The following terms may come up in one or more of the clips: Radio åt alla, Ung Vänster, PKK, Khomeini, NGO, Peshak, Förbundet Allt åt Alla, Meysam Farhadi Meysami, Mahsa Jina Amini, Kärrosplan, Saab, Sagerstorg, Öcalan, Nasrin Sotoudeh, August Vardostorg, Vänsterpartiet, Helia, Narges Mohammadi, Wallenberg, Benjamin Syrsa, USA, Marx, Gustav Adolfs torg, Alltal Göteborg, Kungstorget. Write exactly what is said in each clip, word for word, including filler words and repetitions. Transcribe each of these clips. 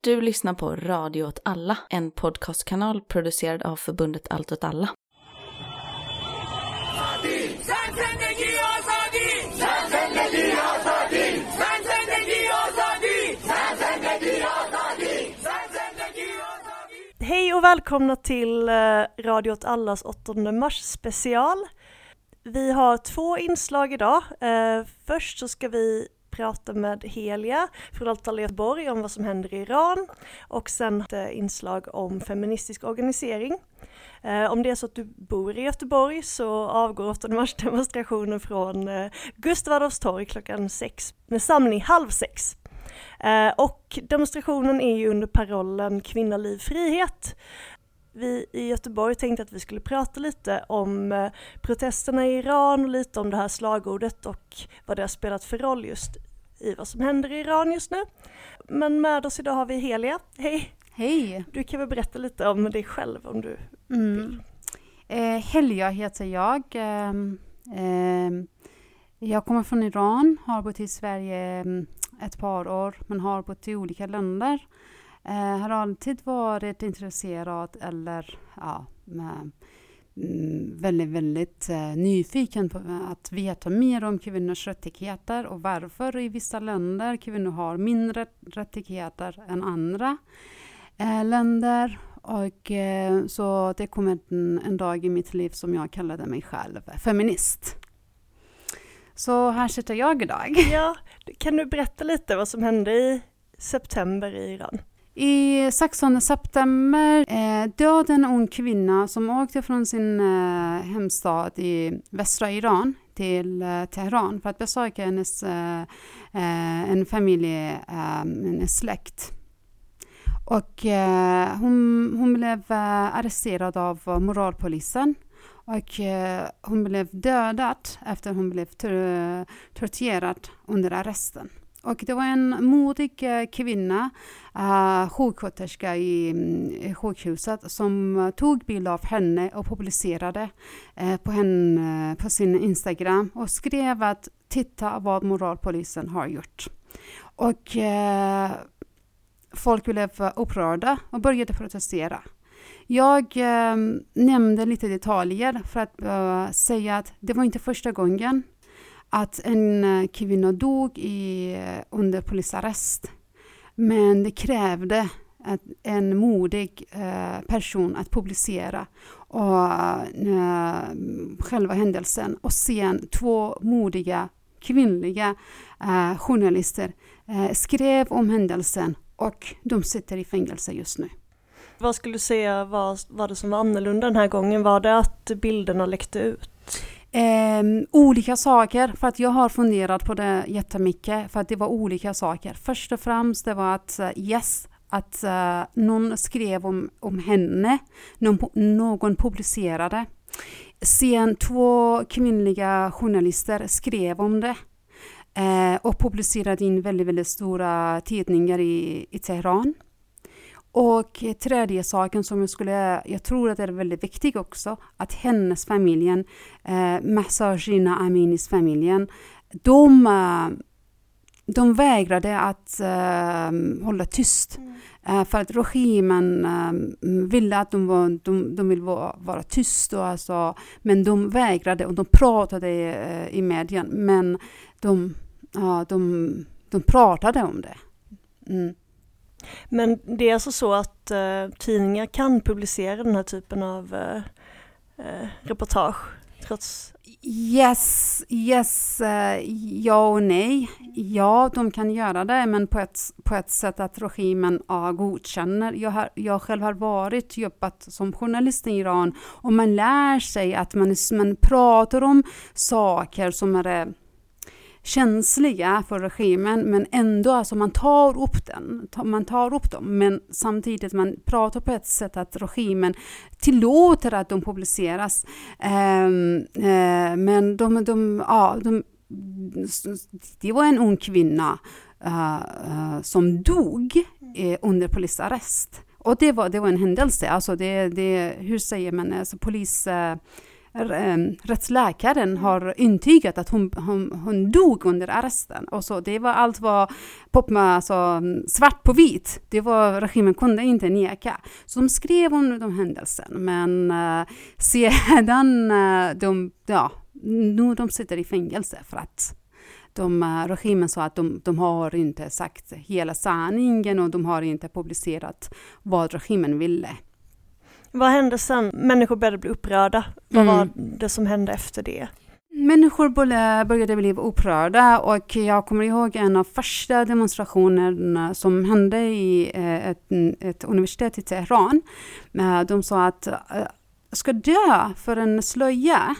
Du lyssnar på Radio åt alla, en podcastkanal producerad av Förbundet Allt åt alla. Hej och välkomna till Radio åt allas åttonde mars special. Vi har två inslag idag. Först så ska vi prata med Helia från Alltal Göteborg om vad som händer i Iran och sen ett inslag om feministisk organisering. Eh, om det är så att du bor i Göteborg så avgår åttonde mars demonstrationen från eh, Gustav Adolfs torg klockan sex med samling halv sex. Eh, och demonstrationen är ju under parollen Kvinna, liv, frihet. Vi i Göteborg tänkte att vi skulle prata lite om protesterna i Iran och lite om det här slagordet och vad det har spelat för roll just i vad som händer i Iran just nu. Men med oss idag har vi Helia. Hej! Hej! Du kan väl berätta lite om dig själv om du mm. vill. Eh, Helia heter jag. Eh, eh, jag kommer från Iran, har bott i Sverige ett par år men har bott i olika länder. Jag eh, har alltid varit intresserad eller ja, med, mm, väldigt, väldigt eh, nyfiken på att veta mer om kvinnors rättigheter och varför i vissa länder kvinnor har mindre rättigheter än andra eh, länder. Och, eh, så det kom en, en dag i mitt liv som jag kallade mig själv feminist. Så här sitter jag idag. Ja, kan du berätta lite vad som hände i september i Iran? I sextonde september eh, dödade en ung kvinna som åkte från sin eh, hemstad i västra Iran till eh, Teheran för att besöka hennes, eh, en familj, eh, en släkt. Och, eh, hon, hon blev arresterad av moralpolisen och eh, hon blev dödad efter hon blev tor- torterad under arresten. Och det var en modig kvinna, äh, sjuksköterska i, i sjukhuset, som tog bild av henne och publicerade äh, på, henne, på sin Instagram och skrev att titta vad moralpolisen har gjort. Och äh, folk blev upprörda och började protestera. Jag äh, nämnde lite detaljer för att äh, säga att det var inte första gången att en kvinna dog i, under polisarrest. Men det krävde att en modig eh, person att publicera och, eh, själva händelsen. Och sen två modiga kvinnliga eh, journalister eh, skrev om händelsen och de sitter i fängelse just nu. Vad skulle du säga var, var det som var annorlunda den här gången? Var det att bilderna läckte ut? Eh, olika saker, för att jag har funderat på det jättemycket, för att det var olika saker. Först och främst det var att yes, att uh, någon skrev om, om henne, någon, någon publicerade. Sen två kvinnliga journalister skrev om det eh, och publicerade in väldigt, väldigt stora tidningar i, i Teheran. Och tredje saken som jag skulle, jag tror att är väldigt viktig också, att hennes familjen, eh, Mahsa Jina Aminis familjen, de, de vägrade att eh, hålla tyst. Mm. Eh, för att regimen eh, ville att de, var, de, de ville vara, vara tyst. Och alltså, men de vägrade och de pratade eh, i medien. Men de, ja, de, de pratade om det. Mm. Men det är alltså så att eh, tidningar kan publicera den här typen av eh, reportage trots... Yes, yes, eh, ja och nej. Ja, de kan göra det, men på ett, på ett sätt att regimen ja, godkänner. Jag, har, jag själv har varit jobbat som journalist i Iran och man lär sig att man, man pratar om saker som är... känsliga för regimen, men ändå alltså man tar upp den man tar upp dem, men samtidigt man pratar på ett sätt att regimen tillåter att de publiceras eh, eh, men de, de, ja, de, det var en ung kvinna eh, som dog eh, under polisarrest och det var, det var en händelse alltså det, det, hur säger man alltså, polis eh, rättsläkaren har intygat att hon, hon, hon dog under arresten. Och så det var allt var popma, alltså, svart på vit. Det var, regimen kunde inte neka. Så de skrev om de händelsen. Men uh, sedan uh, de, ja, nu de sitter i fängelse för att de, uh, regimen sa att de, de har inte sagt hela sanningen och de har inte publicerat vad regimen ville. Vad hände sen? Människor började bli upprörda. Vad mm. var det som hände efter det? Människor började bli upprörda och jag kommer ihåg en av första demonstrationerna som hände i ett, ett universitet i Teheran. De sa att ska dö för en slöja,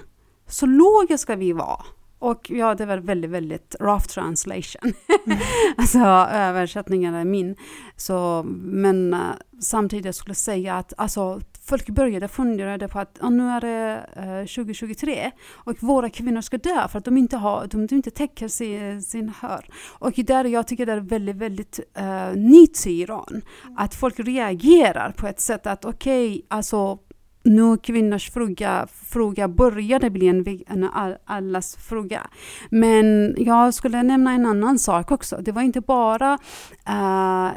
så låga ska vi vara. Och ja, det var väldigt, väldigt rough translation. Mm. alltså översättningen är min. Så, men uh, samtidigt skulle jag säga att alltså, folk började fundera på att nu är det uh, tjugo tjugotre och våra kvinnor ska dö för att de inte, har, de, de inte täcker sin, sin hör. Och där jag tycker det är väldigt, väldigt uh, nytt i Iran. Att folk reagerar på ett sätt att okej, okay, alltså nu kvinnors fråga, fråga började bli en, en allas fråga. Men jag skulle nämna en annan sak också. Det var inte bara uh,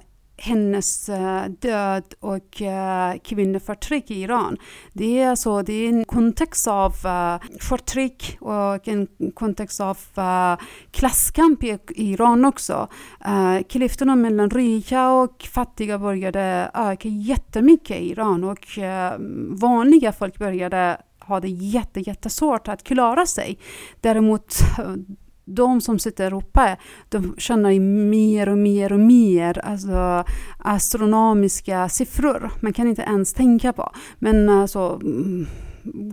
hennes uh, död och uh, kvinnoförtryck i Iran. Det är, så, det är en kontext av uh, förtryck och en kontext av uh, klasskamp i Iran också. Uh, klyftorna mellan rika och fattiga började öka jättemycket i Iran och uh, vanliga folk började ha det jätte, jättesvårt att klara sig. Däremot uh, de som sitter uppe, de känner mer och mer och mer alltså astronomiska siffror. Man kan inte ens tänka på. Men alltså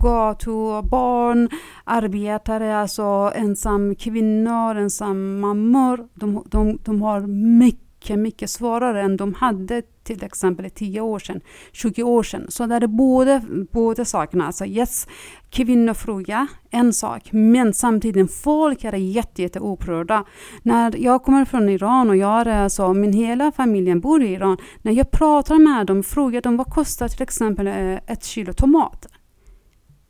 gator, barn, arbetare, alltså ensam kvinnor, ensam mammor, de, de, de har mycket, mycket svårare än de hade till exempel tio år sedan, tjugo år sedan. Så där är både, både sakerna. Alltså yes, kvinnofråga, en sak. Men samtidigt, folk är jätte, jätte upprörda. När jag kommer från Iran och jag är alltså, min hela familjen bor i Iran. När jag pratar med dem, frågar de vad kostar till exempel ett kilo tomater.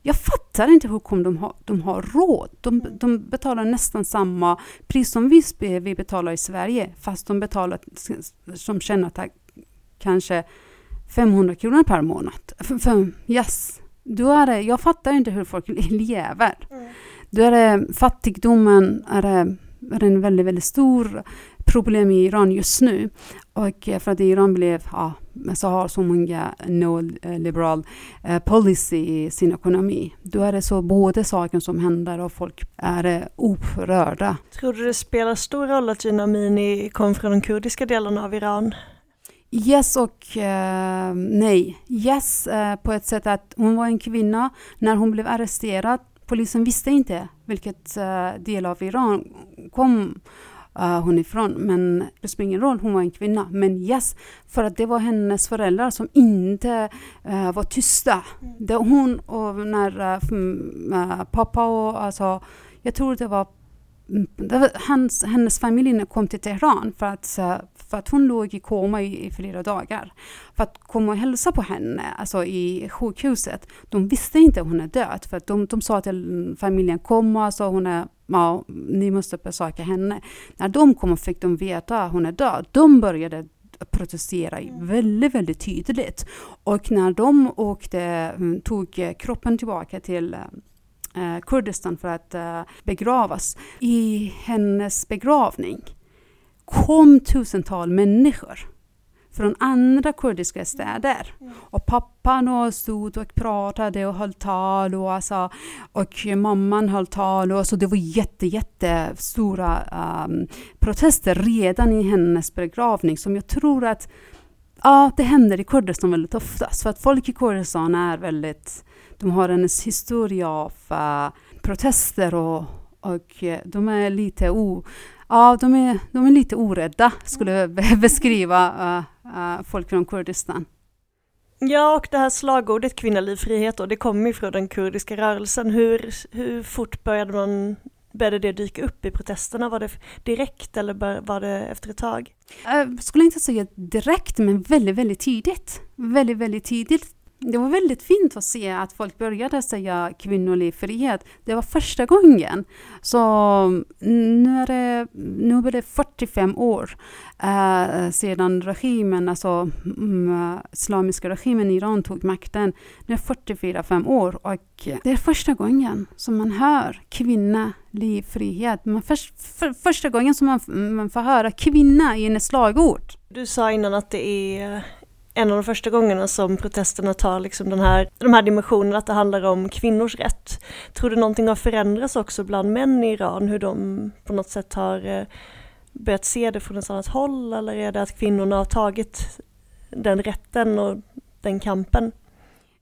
Jag fattar inte hur kom de, ha, de har råd. De, de betalar nästan samma pris som vi, vi betalar i Sverige. Fast de betalar som tjänar kanske femhundra kronor per månad. För, yes. Då är det, jag fattar inte hur folk lever. Mm. Då är det, fattigdomen är, det, är en väldigt, väldigt stor problem i Iran just nu. Och för att Iran blev, ja, så har så många neoliberal policy i sin ekonomi. Då är det så både saker som händer och folk är upprörda. Tror du det spelar stor roll att Jina Amini kom från de kurdiska delarna av Iran? Yes och uh, nej. Yes uh, på ett sätt att hon var en kvinna. När hon blev arresterad, polisen visste inte vilket uh, del av Iran kom uh, hon ifrån. Men det spelar ingen roll, hon var en kvinna. Men yes, för att det var hennes föräldrar som inte uh, var tysta. Mm. Det hon och när uh, pappa och alltså, jag tror det var Hans, hennes familj kom till Teheran för att, för att hon låg i koma i, i flera dagar. För att komma och hälsa på henne alltså i sjukhuset. De visste inte att hon är död. För att de, de sa till familjen, kom och alltså hon är, ja, ni måste besöka henne. När de kom och fick de veta att hon är död, de började protestera väldigt, väldigt tydligt. Och när de åkte, tog kroppen tillbaka till Kurdistan för att begravas. I hennes begravning kom tusental människor från andra kurdiska städer. Mm. Och pappan stod och pratade och höll tal och, alltså, och mamman höll tal. Och, så det var jätte, jätte stora um, protester redan i hennes begravning som jag tror att ja, det händer i Kurdistan väldigt ofta. För att folk i Kurdistan är väldigt, de har en historia av uh, protester och, och de är lite o, ja, de är, de är lite orädda skulle jag be- beskriva uh, uh, folk från Kurdistan. Ja, och det här slagordet kvinnoliv, frihet, och det kommer ju från den kurdiska rörelsen. Hur, hur fort började man började det dyka upp i protesterna? Var det direkt eller var det efter ett tag? Jag skulle inte säga direkt, men väldigt, väldigt tidigt. Väldigt, väldigt tidigt. Det var väldigt fint att se att folk började säga kvinnlig frihet. Det var första gången. Så nu är det, nu är det fyrtiofem år eh, sedan regimen, alltså um, islamiska regimen i Iran tog makten. Nu är fyrtiofyra komma fem år och det är första gången som man hör kvinna, liv, frihet. Man först, för, första gången som man, man får höra kvinna i en slagord. Du sa innan att det är en av de första gångerna som protesterna tar liksom den här, de här dimensionerna, att det handlar om kvinnors rätt. Tror du någonting har förändrats också bland män i Iran? Hur de på något sätt har börjat se det från ett annat håll? Eller är det att kvinnorna har tagit den rätten och den kampen?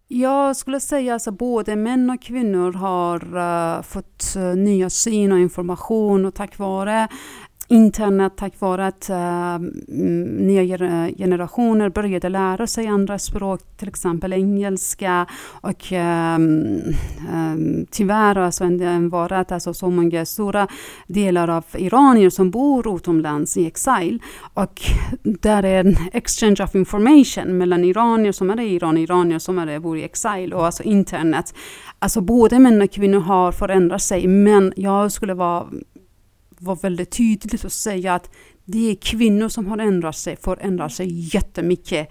Jag skulle säga att både män och kvinnor har fått nya syn och information, och tack vare internet, tack vare att uh, nya generationer började lära sig andra språk, till exempel engelska, och um, um, tyvärr har varit alltså, så många stora delar av iranier som bor utomlands i exil, och där är en exchange of information mellan iranier som är i Iran, iranier som är, bor i exil, och alltså internet. Alltså både män och kvinnor har förändrat sig, men jag skulle vara var väldigt tydligt att säga att det är kvinnor som har ändrat sig, får ändra sig jättemycket.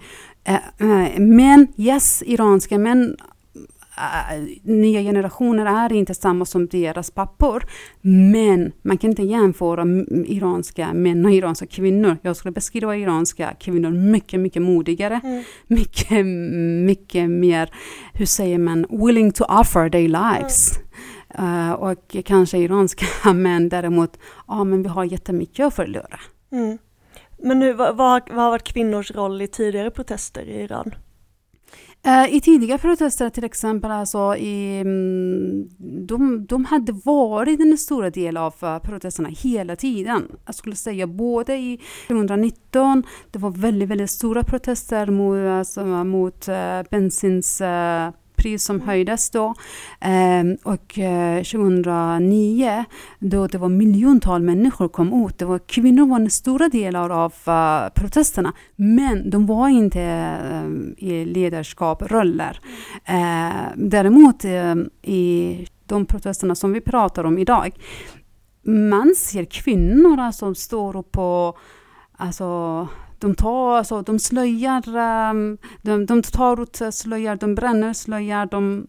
Men yes, iranska män, nya generationer är inte samma som deras pappor, men man kan inte jämföra iranska män och iranska kvinnor. Jag skulle beskriva iranska kvinnor mycket, mycket modigare, mm. mycket, mycket mer, hur säger man, willing to offer their lives. Mm. Uh, och kanske iranska, men däremot, ja, men vi har jättemycket att förlora. Mm. Men nu, vad, vad, vad har varit kvinnors roll i tidigare protester i Iran? Uh, I tidigare protester till exempel, alltså, i, de, de hade varit en stor del av protesterna hela tiden. Jag skulle säga både i tjugonitton, det var väldigt, väldigt stora protester mot, alltså, mot uh, bensins... Uh, pris som höjdes då, och tjugonio då det var miljontal människor kom ut. Det var, kvinnor var en stora delar av protesterna, men de var inte i ledarskapsroller. Däremot i de protesterna som vi pratar om idag, man ser kvinnor som står på, alltså, de tar, alltså, de slöjar, de, de tar ut slöjar, de bränner slöjar, de,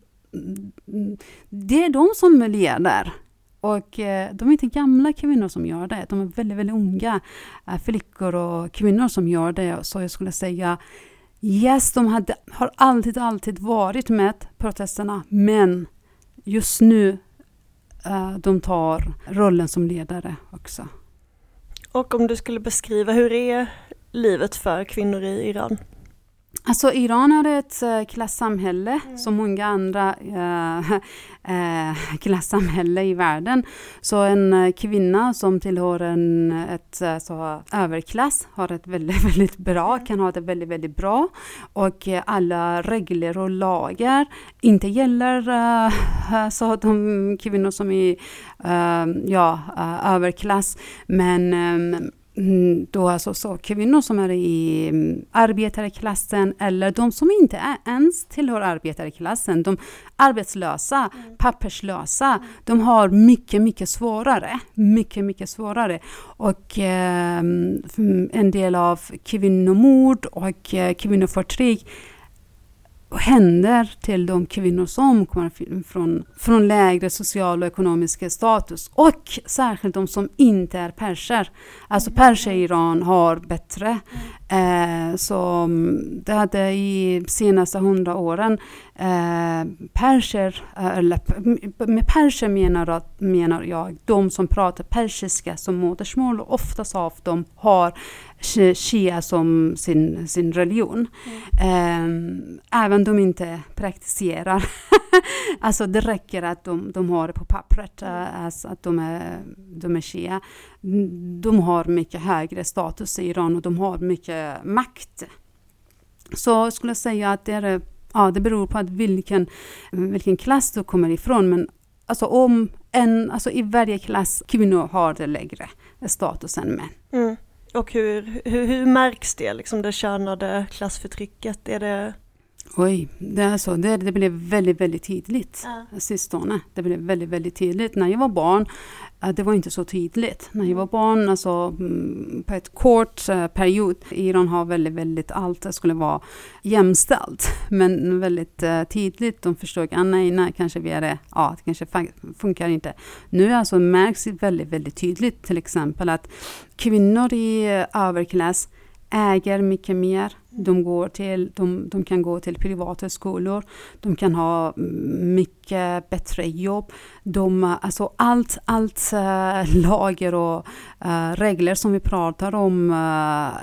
det är de som leder. Och de är inte gamla kvinnor som gör det, de är väldigt, väldigt unga flickor och kvinnor som gör det. Så jag skulle säga, yes, de hade, har alltid, alltid varit med protesterna, men just nu de tar rollen som ledare också. Och om du skulle beskriva, hur är livet för kvinnor i Iran? Alltså Iran är ett klassamhälle, mm. som många andra äh, äh, klassamhälle i världen. Så en kvinna som tillhör en ett, alltså, överklass har ett väldigt, väldigt bra, kan ha det väldigt, väldigt bra. Och alla regler och lagar inte gäller äh, alltså, de kvinnor som är äh, ja, överklass. Men äh, då alltså, så kvinnor som är i arbetarklassen, eller de som inte är ens tillhör arbetarklassen, de arbetslösa, mm. papperslösa, mm. de har mycket, mycket svårare. Mycket, mycket svårare. Och eh, en del av kvinnomord och eh, kvinnoförtryck händer till de kvinnor som kommer från, från lägre social och ekonomiska status, och särskilt de som inte är perser. Alltså perser i Iran har bättre. Mm. Eh, så det hade i senaste hundra åren eh, perser, eller med perser menar, menar jag de som pratar persiska som modersmål, och oftast av dem har shia som sin, sin religion. Mm. Eh, även de inte praktiserar. Alltså det räcker att de, de har det på pappret, alltså att de är, de är shia. De har mycket högre status i Iran, och de har mycket makt. Så skulle jag säga att det, är, ja, det beror på att vilken, vilken klass du kommer ifrån, men alltså om en, alltså i varje klass kvinnor har det lägre status än män. Mm. Och hur, hur, hur märks det, liksom det könade klassförtrycket? Är det... Oj, det, alltså, det, det blev väldigt, väldigt tidigt. Ja. Sistone, det blev väldigt, väldigt tidigt. När jag var barn, det var inte så tidigt. När jag var barn, alltså, på ett kort period, Iran har väldigt, väldigt allt, det skulle vara jämställt. Men väldigt tidigt, de förstod, ah, nej, nej, kanske vi är det, ja, det kanske funkar inte. Nu alltså, märks det väldigt, väldigt tydligt, till exempel att kvinnor i överklass äger mycket mer. De, går till, de, de kan gå till privata skolor. De kan ha mycket bättre jobb. De, alltså allt, allt äh, lager och äh, regler som vi pratar om,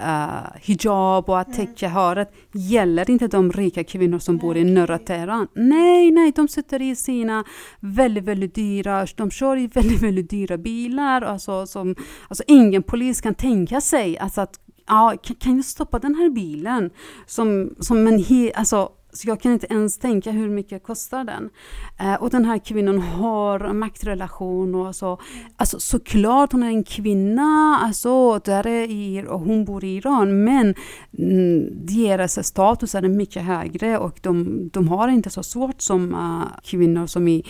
äh, hijab och att täcka håret, gäller inte de rika kvinnor som bor i norra Teheran. Nej, nej, de sitter i sina väldigt, väldigt dyra, de kör i väldigt, väldigt dyra bilar. Alltså, som, alltså ingen polis kan tänka sig alltså att ja, kan, kan jag stoppa den här bilen som, som en he, alltså, så jag kan inte ens tänka hur mycket kostar den. Eh, och den här kvinnan har maktrelation och så. Alltså, såklart hon är en kvinna, alltså, där är i, och hon bor i Iran, men mm, deras status är mycket högre och de, de har inte så svårt som uh, kvinnor som i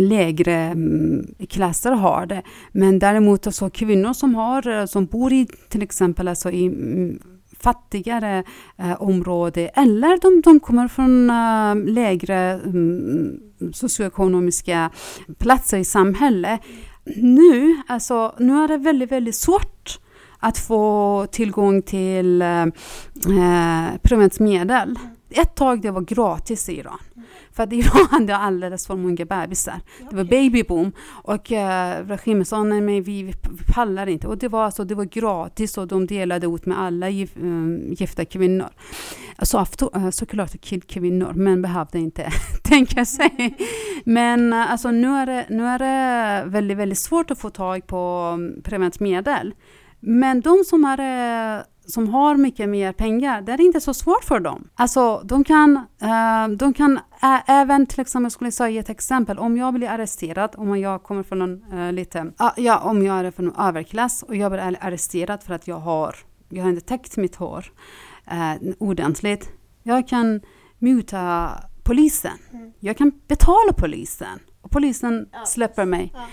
lägre mm, klasser har det. Men däremot alltså, kvinnor som, har, som bor i till exempel alltså, i mm, fattigare eh, område eller de, de kommer från eh, lägre mm, socioekonomiska platser i samhället. Nu, alltså, nu är det väldigt, väldigt svårt att få tillgång till eh, preventivmedel. Ett tag det var gratis i Iran. För att Iran hade alldeles för många bebisar. Det var babyboom. Och eh, regimen sa, nej men vi, vi pallar inte. Och det var, alltså, det var gratis och de delade ut med alla gif, äh, gifta kvinnor. Så, såklart kvinnor, men behövde inte tänka sig. Men alltså, nu, är det, nu är det väldigt, väldigt svårt att få tag på preventivmedel. Men de som är... som har mycket mer pengar, det är inte så svårt för dem. Alltså, de kan, äh, de kan ä- även, till exempel, skulle jag säga ett exempel, om jag blir arresterad, om jag kommer från en äh, liten, äh, ja, om jag är från en överklass och jag blir arresterad för att jag har, jag har inte täckt mitt hår äh, ordentligt. Jag kan muta polisen. Mm. Jag kan betala polisen. Och polisen ja. släpper mig. Ja.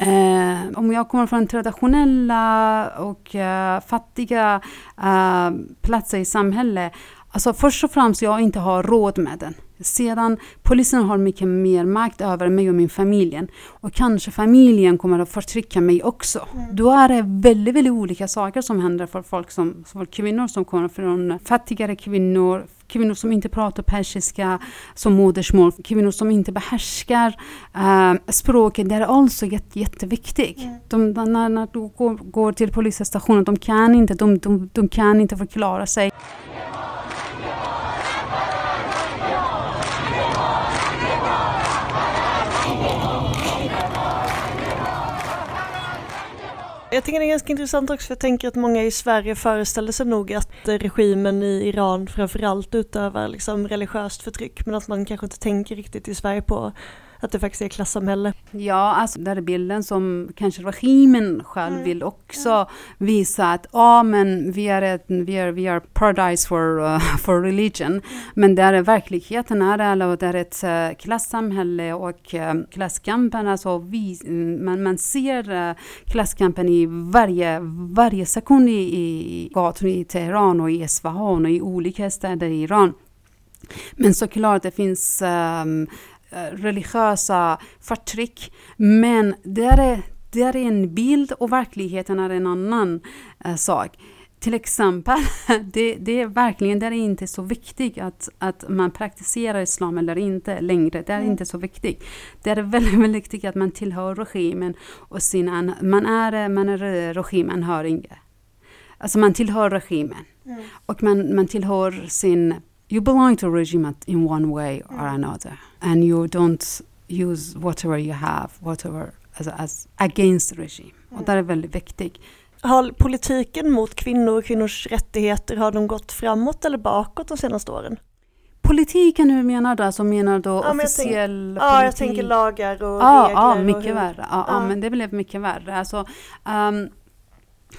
Eh, om jag kommer från traditionella och eh, fattiga eh, platser i samhället, alltså först och främst jag inte har råd med den. Sedan polisen har mycket mer makt över mig och min familj. Och kanske familjen kommer att förtrycka mig också. Mm. Då är det väldigt, väldigt olika saker som händer för folk som, som kvinnor som kommer från fattigare kvinnor. Kvinnor som inte pratar persiska som modersmål. Kvinnor som inte behärskar äh, språket. Det är också jätte, jätteviktigt. Mm. De, när, när du går, går till polisstationen, de kan inte, de, de, de kan inte förklara sig. Jag tycker det är ganska intressant också, för jag tänker att många i Sverige föreställer sig nog att regimen i Iran framförallt utövar liksom religiöst förtryck, men att man kanske inte tänker riktigt i Sverige på att det faktiskt är klassamhälle. Ja, alltså den bilden som kanske regimen själv mm. vill också visa att ja, ah, men vi är ett, vi är vi är paradise for uh, for religion, mm. men där är verkligheten är eller där ett uh, klassamhälle och uh, klasskampen, alltså vi, man man ser uh, klasskampen i varje varje sekund i, i gatorna i Teheran och i Esfahan och i olika städer i Iran. Men såklart det finns um, religiösa förtryck, men där är, där är en bild och verkligheten är en annan äh, sak. Till exempel, det, det är verkligen, det är inte så viktigt att, att man praktiserar islam eller inte längre. Det är inte så viktigt. Det är väldigt, väldigt viktigt att man tillhör regimen och sin an- man är, man är regimanhörig. Alltså man tillhör regimen. Mm. Och man, man tillhör sin You belong to a regime in one way or another, and you don't use whatever you have, whatever as, as against the regime. Mm. Och det är väldigt viktigt. Har politiken mot kvinnor och kvinnors rättigheter, har de gått framåt eller bakåt de senaste åren? Politiken, hur menar du? Alltså menar du ja, officiell tänk, ja, jag tänker lagar och ja, regler. Ja, mycket och hur, värre. Ja, ja. ja, men det blev mycket värre. Alltså... Um,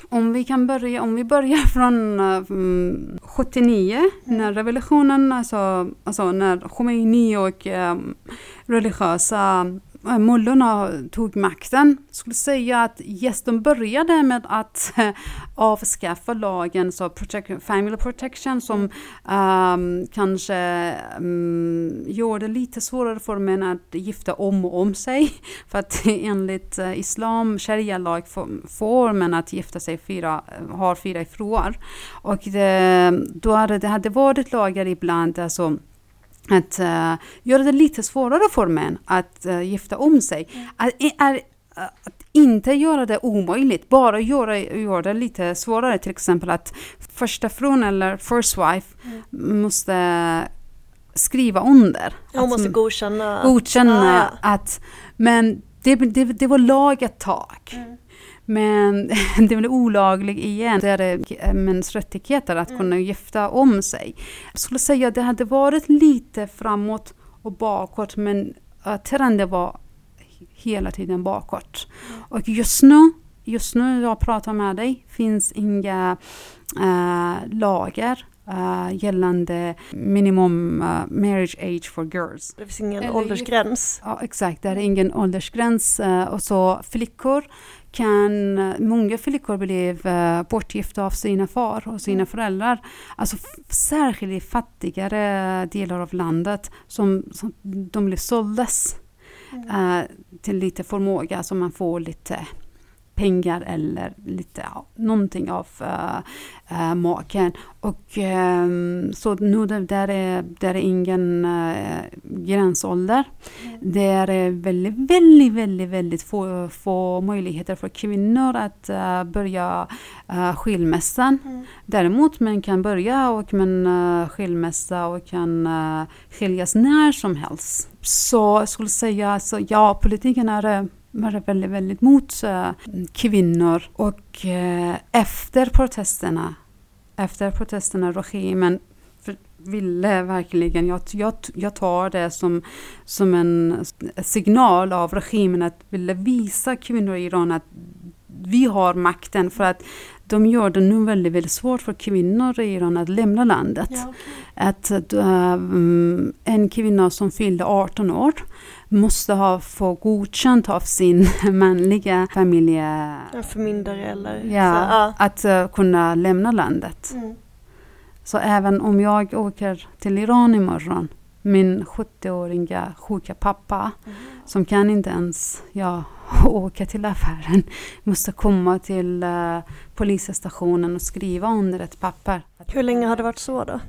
Om vi kan börja, om vi börjar från um, sjuttionio, mm. när revolutionen, alltså, alltså när Khomeini och um, religiösa uh, mullorna tog makten, skulle säga att yes, de började med att uh, avskaffa lagen, så protect, family protection, som um, kanske um, gjorde det lite svårare för män att gifta om och om sig, för att enligt uh, islam, sharia-lag får män att gifta sig fyra, har fyra fruar, och det, då hade det hade varit lagar ibland, alltså att uh, göra det lite svårare för män att uh, gifta om sig, mm. att, är, att inte göra det omöjligt, bara göra, göra det lite svårare, till exempel att första frun eller first wife mm. måste skriva under. Hon att, måste godkänna. Godkänna ah, ja. Att, men det, det, det var lag ett tag. Mm. Men det blev olagligt igen. Det är mäns rättigheter att kunna gifta om sig. Jag skulle säga att det hade varit lite framåt och bakåt, men trenden var hela tiden bakåt. Och just nu, just nu jag pratar med dig, finns inga äh, lagar äh, gällande minimum äh, marriage age for girls. Det finns ingen eller, åldersgräns. Ja, exakt. Det är ingen åldersgräns. Äh, och så flickor kan, många flickor blev äh, bortgifta av sina far och sina föräldrar. Alltså f- särskilt i fattigare delar av landet som, som de blev såldes. Mm. Till lite förmåga så man får lite pengar eller lite ja, någonting av uh, uh, maken. Och um, så nu där är, där är ingen uh, gränsålder. Mm. Det är väldigt, väldigt, väldigt, väldigt få, få möjligheter för kvinnor att uh, börja uh, skilmässan. Mm. Däremot man kan börja och man uh, skilmässa och kan uh, skiljas när som helst. Så jag skulle säga att ja, politiken är var väldigt, väldigt mot äh, kvinnor. Och äh, efter protesterna, efter protesterna, regimen ville verkligen, jag, jag, jag tar det som, som en signal av regimen att ville visa kvinnor i Iran att vi har makten, för att de gör det nu väldigt, väldigt svårt för kvinnor i Iran att lämna landet. Ja, okay. Att äh, en kvinna som fyllde arton år måste ha få godkänt av sin manliga familj. Förmyndare eller? Ja, så, ah. att uh, kunna lämna landet. Mm. Så även om jag åker till Iran imorgon, min sjuttioåriga sjuka pappa mm. som kan inte ens ja, åka till affären, måste komma till uh, polisstationen och skriva under ett papper. Hur länge har det varit så då?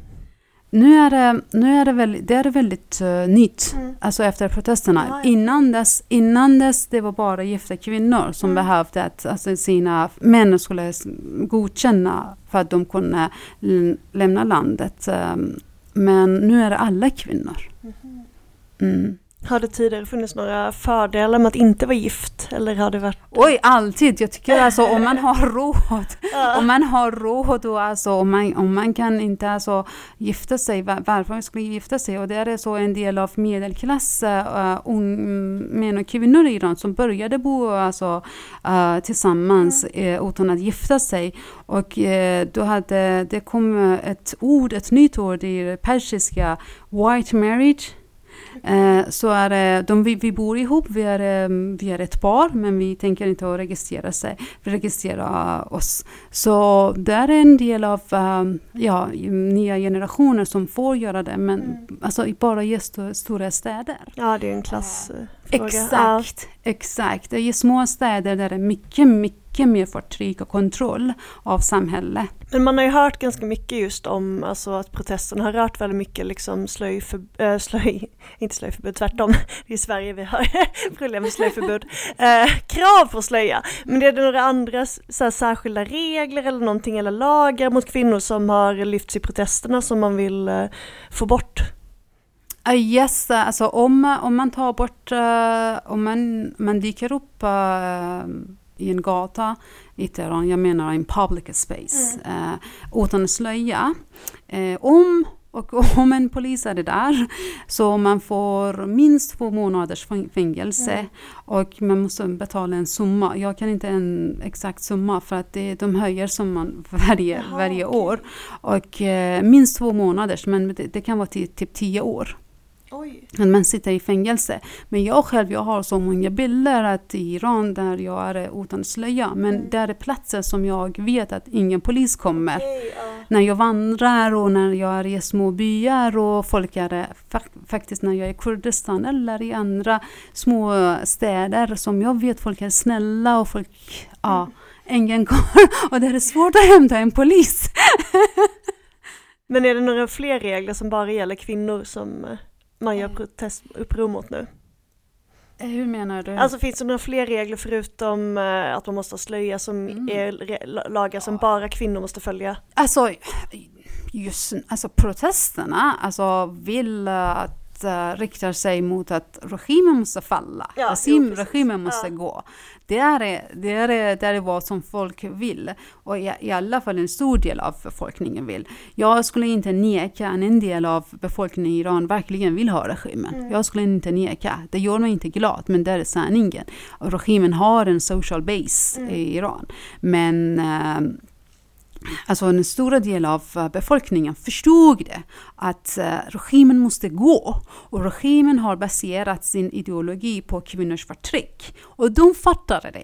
Nu är det, nu är det, väl, det är väldigt uh, nytt, mm. alltså efter protesterna. Ja, ja. Innan, dess, innan dess det var bara gifta kvinnor som mm. behövde att alltså, sina män skulle godkänna för att de kunde l- lämna landet. Um, men nu är det alla kvinnor. Mm. Mm. Har det tidigare funnits några fördelar med att inte vara gift? Eller har det varit... Oj, alltid. Jag tycker alltså om man har råd. Om man har råd och alltså, om, man, om man kan inte alltså, gifta sig. Varför man skulle gifta sig? Och det är så en del av medelklass uh, män och kvinnor i Iran som började bo alltså, uh, tillsammans mm. uh, utan att gifta sig. Och uh, då hade, det kom ett ord, ett nytt ord i persiska, white marriage. Så är de, vi, vi bor ihop, vi är, vi är ett par, men vi tänker inte att registrera, sig, registrera oss. Så det är en del av ja, nya generationer som får göra det, men mm. alltså, bara i st- stora städer. Ja, det är en klassfråga. Exakt, exakt. I små städer där det är mycket, mycket mer förtryck och kontroll av samhället. Men man har ju hört ganska mycket just om alltså, att protesterna har rört väldigt mycket liksom slöjförbud, äh, slöj, inte slöjförbud, tvärtom. Det är i Sverige vi har problem med slöjförbud. Äh, krav på slöja. Men det är det några andra så här, särskilda regler eller någonting eller lagar mot kvinnor som har lyfts i protesterna som man vill äh, få bort? Uh, yes, alltså om, om man tar bort, uh, om man, man dyker upp uh, i en gata i Teheran, jag menar en public space mm. eh, utan slöja. Eh, om Och om en polis är det där så man får minst två månaders fängelse mm. och man måste betala en summa. Jag kan inte en exakt summa för att det, de höjer summan varje, Jaha, varje okay. år. Och eh, minst två månaders, men det, det kan vara till typ tio år. Oj. Man sitter i fängelse. Men jag själv, jag har så många bilder att i Iran där jag är utan slöja. Men mm. där är platser som jag vet att ingen polis kommer. Okay, uh. När jag vandrar och när jag är i små byar och folk är fakt- faktiskt när jag är i Kurdistan eller i andra små städer som jag vet folk är snälla och folk, mm. ja, ingen går. Och det är svårt att hämta en polis. Men är det några fler regler som bara gäller kvinnor som... man gör protestuppror mot nu. Hur menar du? Alltså finns det några fler regler förutom att man måste slöja som mm. är lagar som ja. bara kvinnor måste följa? Alltså, just, alltså protesterna alltså, vill att uh, riktar sig mot att regimen måste falla. Ja, Asim, jo, regimen måste ja. gå. Det är, det, är, det är vad som folk vill. Och i, i alla fall en stor del av befolkningen vill. Jag skulle inte neka att en del av befolkningen i Iran verkligen vill ha regimen. Mm. Jag skulle inte neka. Det gör mig inte glad, men det är sanningen. Och regimen har en social base mm. i Iran. Men... Äh, alltså en stor del av befolkningen förstod det att regimen måste gå och regimen har baserat sin ideologi på kvinnors förtryck och de fattade det.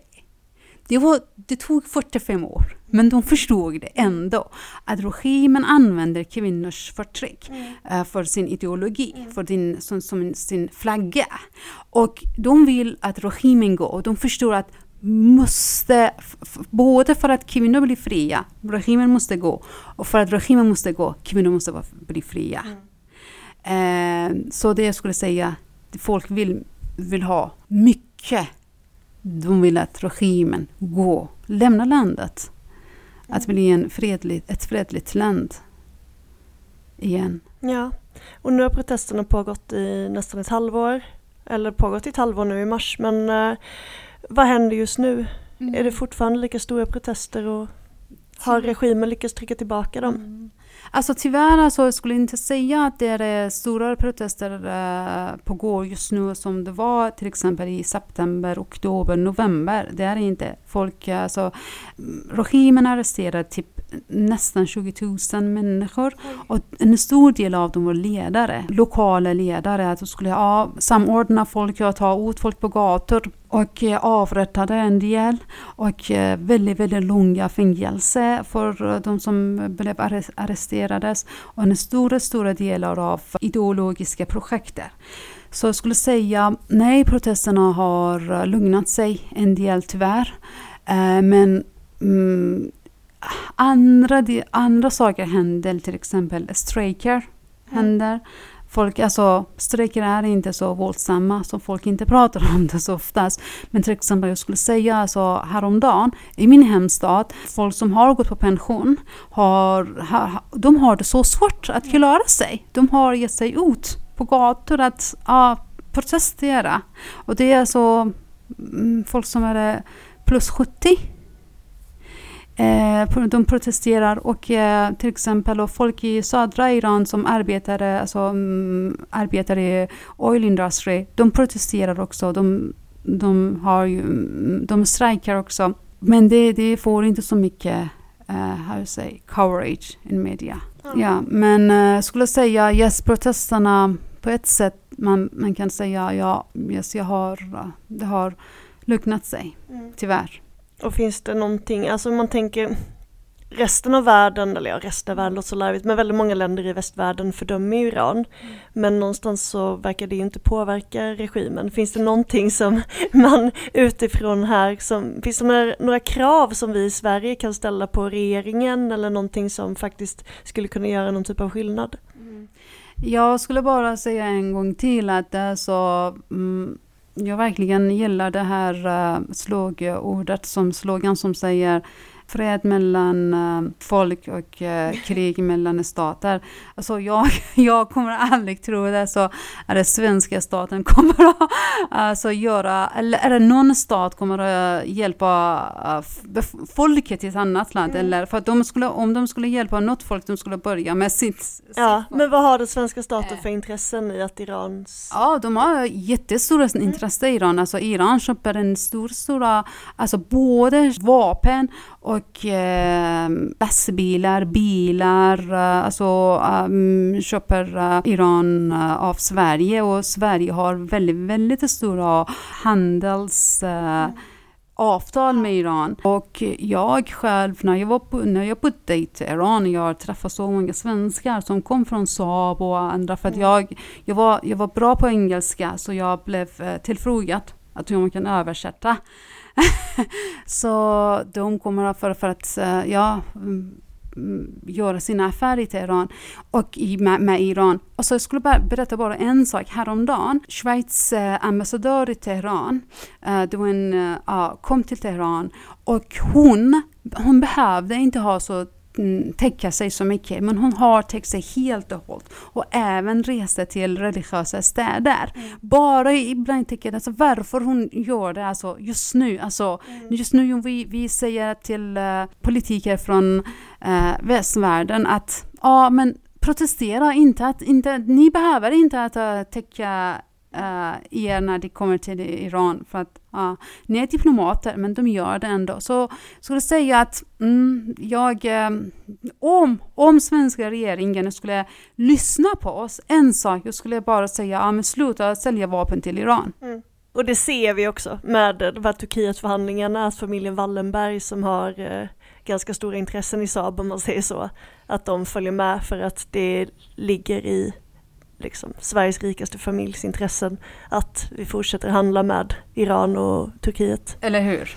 Det, var, det tog fyrtiofem år men de förstod det ändå att regimen använder kvinnors förtryck mm. för sin ideologi, mm. för din, som, som sin flagga och de vill att regimen går och de förstår att måste, f- både för att kvinnor blir fria, regimen måste gå och för att regimen måste gå, kvinnor måste vara, bli fria mm. eh, så det jag skulle säga folk vill, vill ha mycket, de vill att regimen går, lämna landet mm. att bli en fredlig, ett fredligt land igen. Ja, och nu har protesterna pågått i nästan ett halvår eller pågått i ett halvår nu i mars, men eh, vad händer just nu? Mm. Är det fortfarande lika stora protester och har regimen lyckats trycka tillbaka dem? Mm. Alltså tyvärr alltså, skulle jag inte säga att det är stora protester eh, pågår just nu som det var till exempel i september, oktober, november. Det är inte folk, alltså regimen arresterade typ nästan tjugo tusen människor och en stor del av dem var ledare, lokala ledare att de skulle ja, samordna folk och ta ut folk på gator och avrättade en del och väldigt, väldigt långa fängelse för de som blev arresterades och en stora, stora delar av ideologiska projekter. Så jag skulle säga nej, protesterna har lugnat sig en del tyvärr, men mm, Andra, de, andra saker händer, till exempel strejker händer. Mm. Folk, alltså, strejker är inte så våldsamma som folk inte pratar om det så oftast. Men till exempel jag skulle säga alltså, häromdagen i min hemstad, folk som har gått på pension har, har, de har det så svårt att klara sig. De har gett sig ut på gator att ja, protestera. Och det är så folk som är plus sjuttio. Eh, de protesterar och eh, till exempel och folk i södra Iran som arbetare, alltså, mm, arbetar i oil industry, de protesterar också, de, de, har ju, de strejkar också, men det, det får inte så mycket eh, say, coverage i media. Mm. Ja, men eh, skulle säga yes, protesterna på ett sätt man, man kan säga ja, yes, jag har, det har lugnat sig mm. tyvärr. Och finns det någonting, alltså man tänker resten av världen, eller ja, resten av världen låter så larvigt, men väldigt många länder i västvärlden fördömer Iran. Mm. Men någonstans så verkar det inte påverka regimen. Finns det någonting som man utifrån här, som, finns det några, några krav som vi i Sverige kan ställa på regeringen eller någonting som faktiskt skulle kunna göra någon typ av skillnad? Mm. Jag skulle bara säga en gång till att det är så... Mm, jag verkligen gillar det här uh, slogordet som slogan som säger fred mellan folk och krig mellan stater. Alltså jag, jag kommer aldrig tro det, så är det svenska staten kommer att alltså göra, eller är det någon stat kommer att hjälpa folket i ett annat land, mm. eller för att de skulle, om de skulle hjälpa något folk, de skulle börja med sitt, sitt ja, folk. Men vad har den svenska staten för intressen i att Irans... Ja, de har jättestora mm. intresse i Iran. Alltså Iran köper en stor, stora, alltså både vapen och eh, lastbilar, bilar, alltså um, köper uh, Iran uh, av Sverige, och Sverige har väldigt, väldigt stora handels... Uh, mm. avtal med Iran. Och jag själv, när jag var på, när jag på dejt i Iran, jag träffade så många svenskar som kom från Saab och andra, för att jag, jag, var, jag var bra på engelska, så jag blev tillfrågad att hur man kan översätta. Så de kommer för, för att ja, göra sina affärer i Iran och i, med, med Iran. Och så jag skulle bara berätta bara en sak häromdagen. Schweiz eh, ambassadör i Teheran eh, då en, eh, kom till Teheran, och hon, hon behövde inte ha så täcka sig så mycket, men hon har täckt sig helt och hållet, och även reste till religiösa städer. Mm. Bara ibland tänker jag alltså, varför hon gör det alltså, just nu. Alltså, mm. Just nu vi, vi säger till uh, politiker från uh, västvärlden att ja, men protestera inte, att inte, ni behöver inte att uh, täcka Uh, er när de kommer till Iran, för att uh, ni är diplomater, men de gör det ändå. Så skulle jag säga att mm, jag, um, om svenska regeringen skulle lyssna på oss, en sak, jag skulle bara säga ja, men sluta sälja vapen till Iran. Mm. Och det ser vi också med de här Turkietförhandlingarna, att familjen Wallenberg som har uh, ganska stora intressen i Saab, om man säger så, att de följer med för att det ligger i liksom Sveriges rikaste familjs intressen att vi fortsätter handla med Iran och Turkiet. Eller hur?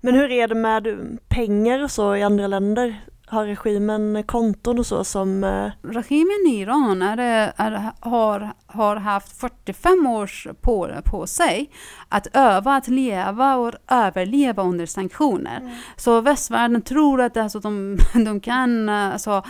Men hur är det med pengar och så i andra länder? Har regimen konton och så som... Regimen i Iran är, är, har, har haft fyrtiofem år på, på sig att öva, att leva och överleva under sanktioner. Mm. Så västvärlden tror att alltså, de, de kan alltså,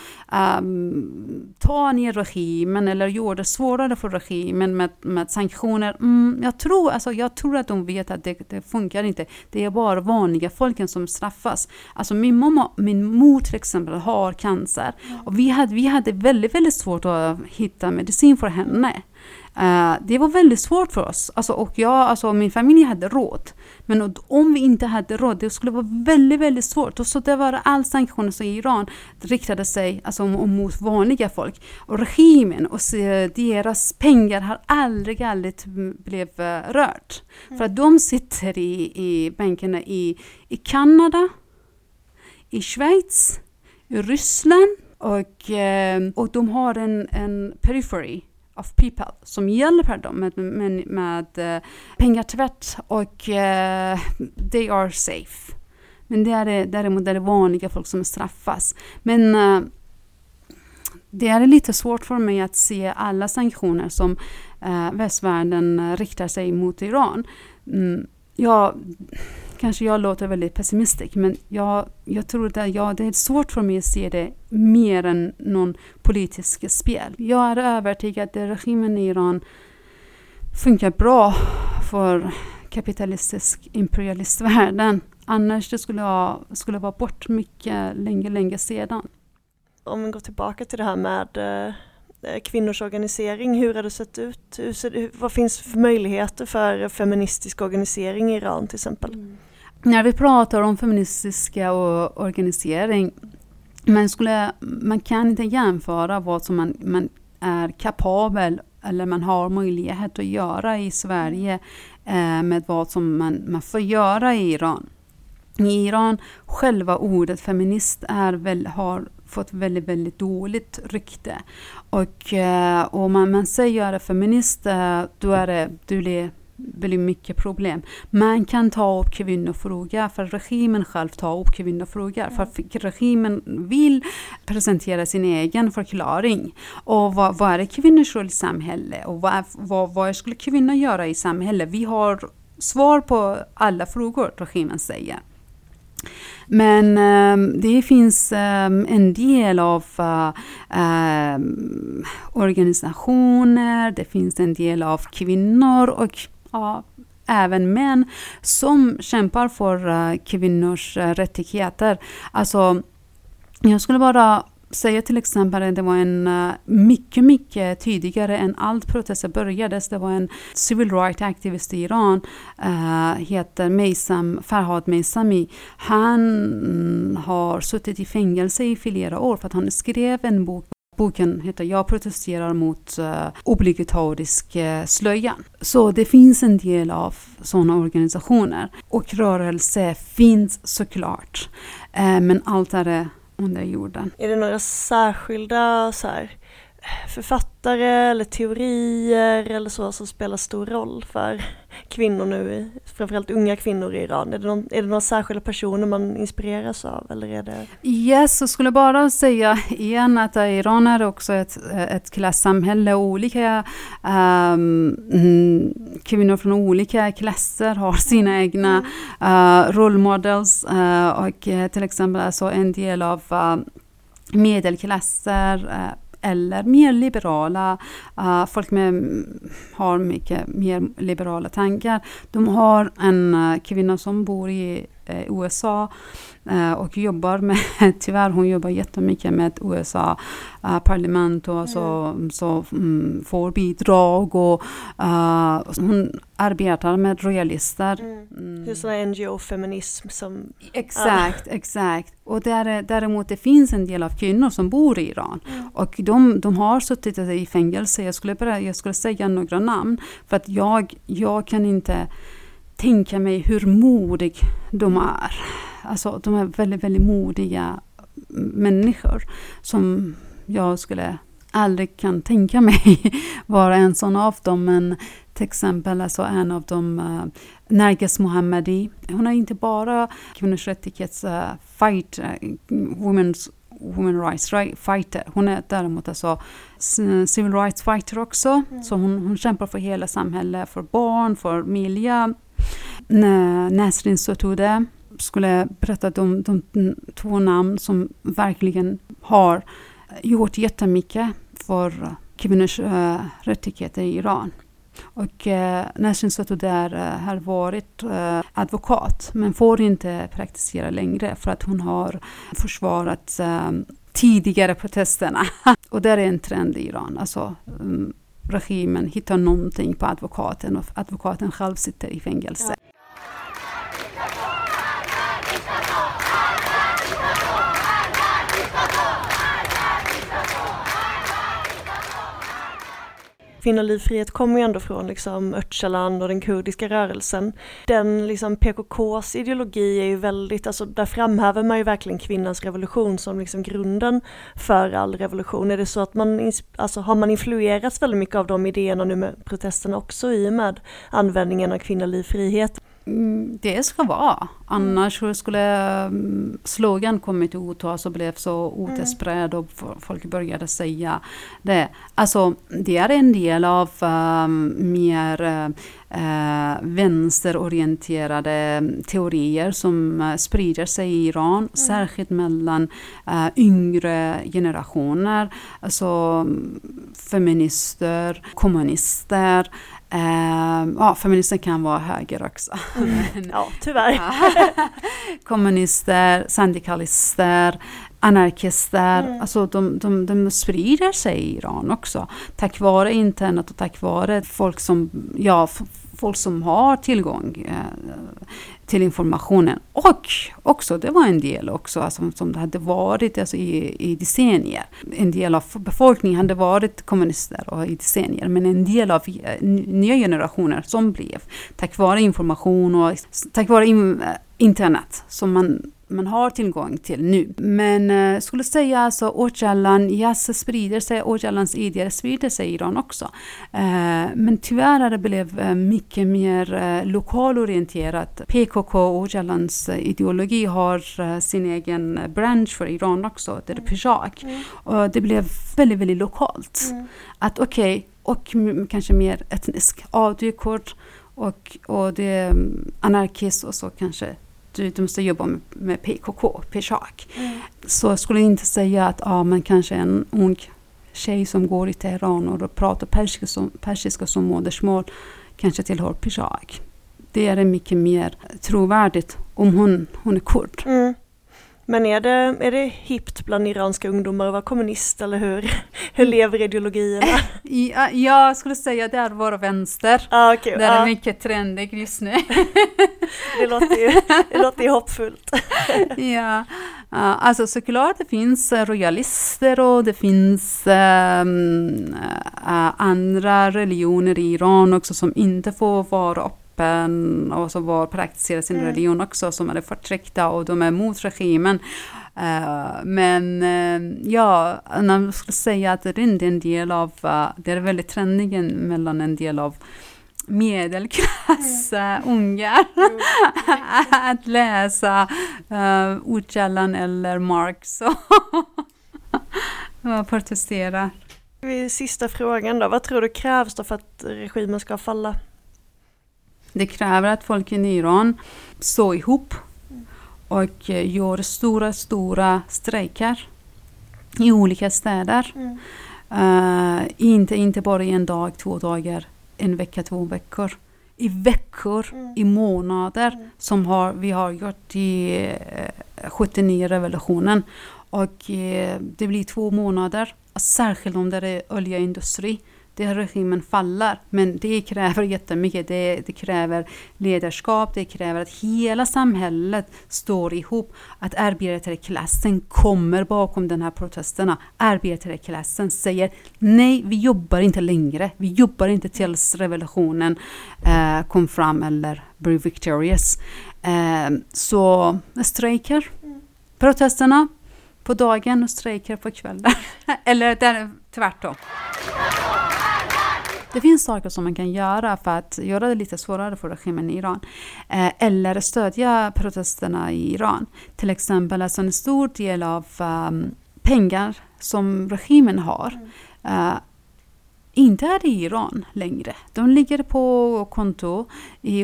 um, ta ner regimen eller göra det svårare för regimen med, med sanktioner. Mm, jag, tror, alltså, jag tror att de vet att det, det funkar inte. Det är bara vanliga folken som straffas. Alltså min mamma, min mor till exempel har cancer, och vi hade, vi hade väldigt, väldigt svårt att hitta medicin för henne. Uh, det var väldigt svårt för oss. Alltså, och jag, alltså, min familj hade råd. Men om vi inte hade råd, det skulle vara väldigt, väldigt svårt. Och så det var all sanktioner som i Iran riktade sig alltså, mot vanliga folk. Och regimen och deras pengar har aldrig, aldrig blivit rört. Mm. För att de sitter i, i bankerna i, i Kanada, i Schweiz, i Ryssland, och, och de har en, en periphery of people som hjälper dem med, med, med pengatvätt, och uh, they are safe. Men det är, däremot det är vanliga folk som straffas. Men uh, det är lite svårt för mig att se alla sanktioner som uh, västvärlden riktar sig mot Iran. Mm, ja... Kanske jag låter väldigt pessimistisk, men jag, jag tror att ja, det är svårt för mig att se det mer än någon politisk spel. Jag är övertygad att regimen i Iran funkar bra för kapitalistisk imperialistvärlden. Annars det skulle jag, skulle vara bort mycket länge, länge sedan. Om vi går tillbaka till det här med kvinnors organisering, hur har det sett ut? Hur ser det, vad finns för möjligheter för feministisk organisering i Iran till exempel? Mm. När vi pratar om feministiska och organisering, man, skulle, man kan inte jämföra vad som man, man är kapabel eller man har möjlighet att göra i Sverige eh, med vad som man, man får göra i Iran. I Iran, själva ordet feminist är väl, har fått väldigt, väldigt dåligt rykte. Och om man, man säger feminist, då är det, du är väldigt mycket problem. Man kan ta upp kvinnofrågor för regimen själv tar upp kvinnofrågor. Mm. För regimen vill presentera sin egen förklaring. Och vad, vad är kvinnors roll i samhället? Och vad, vad, vad skulle kvinnor göra i samhället? Vi har svar på alla frågor, regimen säger. Men um, det finns um, en del av uh, um, organisationer, det finns en del av kvinnor och uh, även män som kämpar för uh, kvinnors uh, rättigheter. Alltså, jag skulle bara säga till exempel att det var en uh, mycket, mycket tidigare än allt protester började. Det var en civil rights aktivist i Iran, uh, heter Meysam Farhadi Meysami. Han mm, har suttit i fängelse i flera år för att han skrev en bok. Boken heter Jag protesterar mot uh, obligatorisk uh, slöja. Så det finns en del av sådana organisationer. Och rörelse finns såklart. Uh, men allt är det under jorden. Är det några särskilda så här, författare eller teorier eller så som spelar stor roll för kvinnor nu, framförallt unga kvinnor i Iran? Är det, någon, är det några särskilda personer man inspireras av? Eller är det... Yes, jag skulle bara säga igen att Iran är också ett, ett klassamhälle. Olika um, kvinnor från olika klasser har sina egna uh, role models uh, och uh, till exempel alltså en del av uh, medelklasser uh, eller mer liberala, uh, folk med, har mycket mer liberala tankar. De har en uh, kvinna som bor i uh, U S A uh, och jobbar med, tyvärr hon jobbar jättemycket med U S A-parlament uh, och mm. så, så um, får bidrag och uh, hon arbetar med royalister. Mm. Mm. Det är sådana N G O-feminism som... Exakt, ah. exakt. Och där, däremot det finns en del av kvinnor som bor i Iran. Mm. Och de, de har suttit i fängelse. Jag skulle, bara, jag skulle säga några namn. För att jag, jag kan inte tänka mig hur modig de är. Alltså de är väldigt, väldigt modiga människor. Som jag skulle aldrig kan tänka mig vara en sån av dem. Men till exempel alltså en av dem, uh, Narges Mohammadi. Hon är inte bara kvinnors rättighets uh, fight, uh, women's, women rights right, fighter. Hon är däremot alltså civil rights fighter också. Mm. Så hon, hon kämpar för hela samhället, för barn, för miljö. N- Nasrin Sotoudeh skulle berätta de, de två namn som verkligen har gjort jättemycket för kvinnors uh, rättigheter i Iran. Och eh, Nasrin Sotoudeh eh, har varit eh, advokat men får inte praktisera längre för att hon har försvarat eh, tidigare protesterna. Och där är en trend i Iran. Alltså, um, regimen hittar någonting på advokaten och advokaten själv sitter i fängelse. Ja. Kvinnolivfrihet kommer ju ändå från liksom Öcalan och den kurdiska rörelsen. Den liksom P K K:s ideologi är ju väldigt, alltså där framhäver man ju verkligen kvinnans revolution som liksom grunden för all revolution. Är det så att man, alltså har man influerats väldigt mycket av de idéerna nu med protesterna också i och med användningen av kvinnolivfrihet? Det ska vara. Annars skulle slogan kommit ut och så blev så otespredd och folk började säga det. Alltså det är en del av uh, mer uh, vänsterorienterade teorier som uh, sprider sig i Iran. Mm. Särskilt mellan uh, yngre generationer. Alltså feminister, kommunister. Uh, ja, feminister kan vara höger också. Mm. Ja, tyvärr. Kommunister, syndikalister, anarkister. Mm. Alltså de, de, de sprider sig i Iran också. Tack vare internet och tack vare folk som, ja, folk som har tillgång eh, till informationen. Och också, det var en del också alltså, som det hade varit alltså, i, i decennier. En del av befolkningen hade varit kommunister och i decennier. Men en del av eh, nya generationer som blev tack vare information och tack vare in, eh, internet som man man har tillgång till nu. Men eh, skulle säga alltså Öcalan, Jas sprider sig, Öcalans idéer sprider sig i Iran också. Eh, men tyvärr det blev mycket mer eh, lokalorienterat. P K K och Öcalans ideologi har eh, sin egen branch för Iran också, det är Peshak. Mm. Och det blev väldigt, väldigt lokalt. Mm. Att okej, okay, och m- kanske mer etnisk avdykord och, och det är anarkist och så kanske. Du, du måste jobba med, med P K K, Peshak. Mm. Så skulle jag inte säga att ah, man kanske är en ung tjej som går i Teheran och pratar persiska som, persiska som modersmål kanske tillhör Peshak. Det är mycket mer trovärdigt om hon, hon är kurd. Mm. Men är det, är det hippt bland iranska ungdomar att vara kommunist eller hur? Hur lever ideologierna? Ja, jag skulle säga att det är vår vänster. Ah, okay. Det är ah. mycket trendigt just nu. Det låter ju, det låter ju hoppfullt. Ja, alltså såklart det finns royalister och det finns um, andra religioner i Iran också som inte får vara upp. Och som var praktiserade sin mm. religion också, som är förtryckta och de är mot regimen. Uh, men uh, ja, när man skulle säga att det är en del av, uh, det är väldigt trendigen mellan en del av medelklass mm. uh, ungar mm. att läsa uh, Öcalan eller Marx och uh, protestera. Sista frågan då, vad tror du krävs då för att regimen ska falla? Det kräver att folk i Iran står ihop och gör stora, stora strejker i olika städer. Mm. Uh, inte, inte bara i en dag, två dagar, en vecka, två veckor. I veckor, mm. i månader mm. som har, vi har gjort i uh, sjuttionio-revolutionen. Och uh, det blir två månader, särskilt om det är oljeindustri. Det regimen faller, men det kräver jättemycket. Det, det kräver ledarskap, det kräver att hela samhället står ihop. Att arbetareklassen kommer bakom den här protesterna. Arbetareklassen säger nej, vi jobbar inte längre. Vi jobbar inte tills revolutionen eh, kom fram eller blev victorious. Eh, så strejker, protesterna på dagen och strejker på kvällen. Eller där, tvärtom. Det finns saker som man kan göra för att göra det lite svårare för regimen i Iran. Eh, eller stödja protesterna i Iran. Till exempel alltså en stor del av um, pengar som regimen har. Mm. Uh, inte är i Iran längre. De ligger på konto i,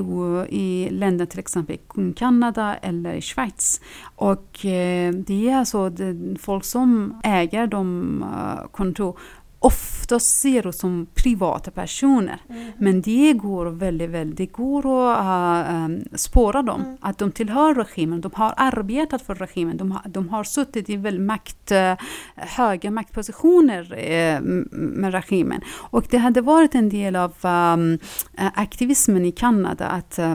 i länder till exempel Kanada eller Schweiz. Och eh, det är alltså det, folk som äger de uh, kontor. Ofta ser det som privata personer. Mm. Men det går väldigt, väldigt går att uh, spåra dem. Mm. Att de tillhör regimen. De har arbetat för regimen. De har, de har suttit i väl makt, uh, höga maktpositioner uh, med regimen. Och det hade varit en del av um, aktivismen i Kanada att uh,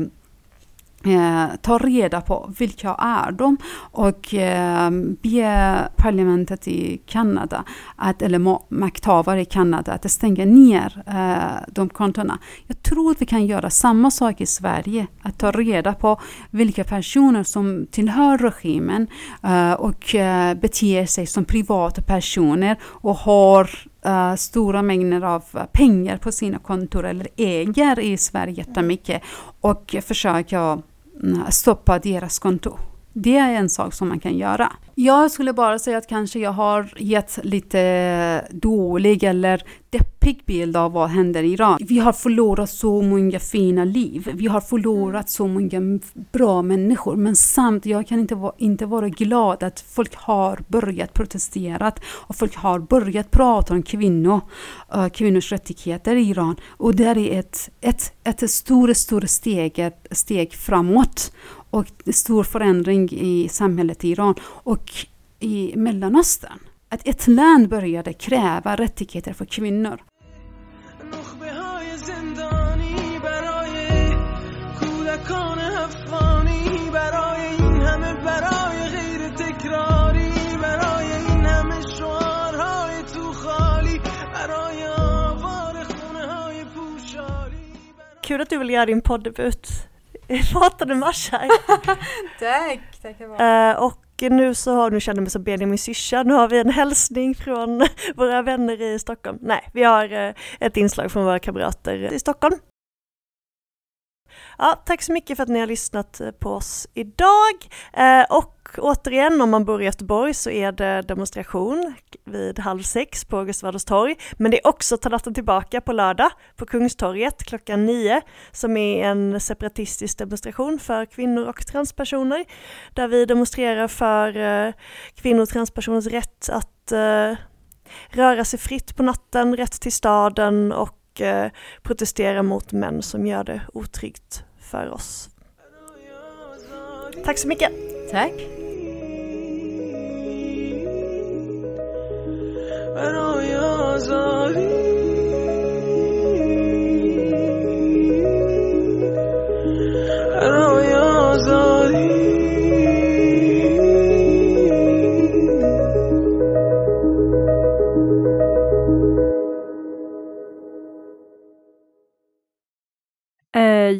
Eh, ta reda på vilka är de och eh, be parlamentet i Kanada att, eller ma- makthavare i Kanada att stänga ner eh, de kontorna. Jag tror att vi kan göra samma sak i Sverige, att ta reda på vilka personer som tillhör regimen eh, och eh, beter sig som privata personer och har Uh, stora mängder av pengar på sina kontor eller äger i Sverige jättemycket och försöka uh, stoppa deras kontor. Det är en sak som man kan göra. Jag skulle bara säga att kanske jag har gett lite dålig eller deppig bild av vad händer i Iran. Vi har förlorat så många fina liv. Vi har förlorat så många bra människor. Men samt, jag kan inte vara, inte vara glad att folk har börjat protestera och folk har börjat prata om kvinnor, kvinnors rättigheter i Iran. Och det är ett, ett, ett stort, stort steg, steg framåt. Och stor förändring i samhället i Iran och i Mellanöstern. Att ett land började kräva rättigheter för kvinnor. Kul att du vill göra din poddebut. Pratade mars här. Tack, tack. Uh, och nu så har, nu känner mig som Benjamin Syrsa, nu har vi en hälsning från våra vänner i Stockholm. Nej, vi har uh, ett inslag från våra kamrater i Stockholm. Ja, tack så mycket för att ni har lyssnat på oss idag. Eh, och återigen, om man bor i Göteborg så är det demonstration vid halv sex på August Vardostorg. Men det är också Talatten tillbaka på lördag på Kungstorget klockan nio, som är en separatistisk demonstration för kvinnor och transpersoner. Där vi demonstrerar för eh, kvinnor och transpersoners rätt att eh, röra sig fritt på natten, rätt till staden och protestera mot män som gör det otryggt för oss. Tack så mycket. Tack.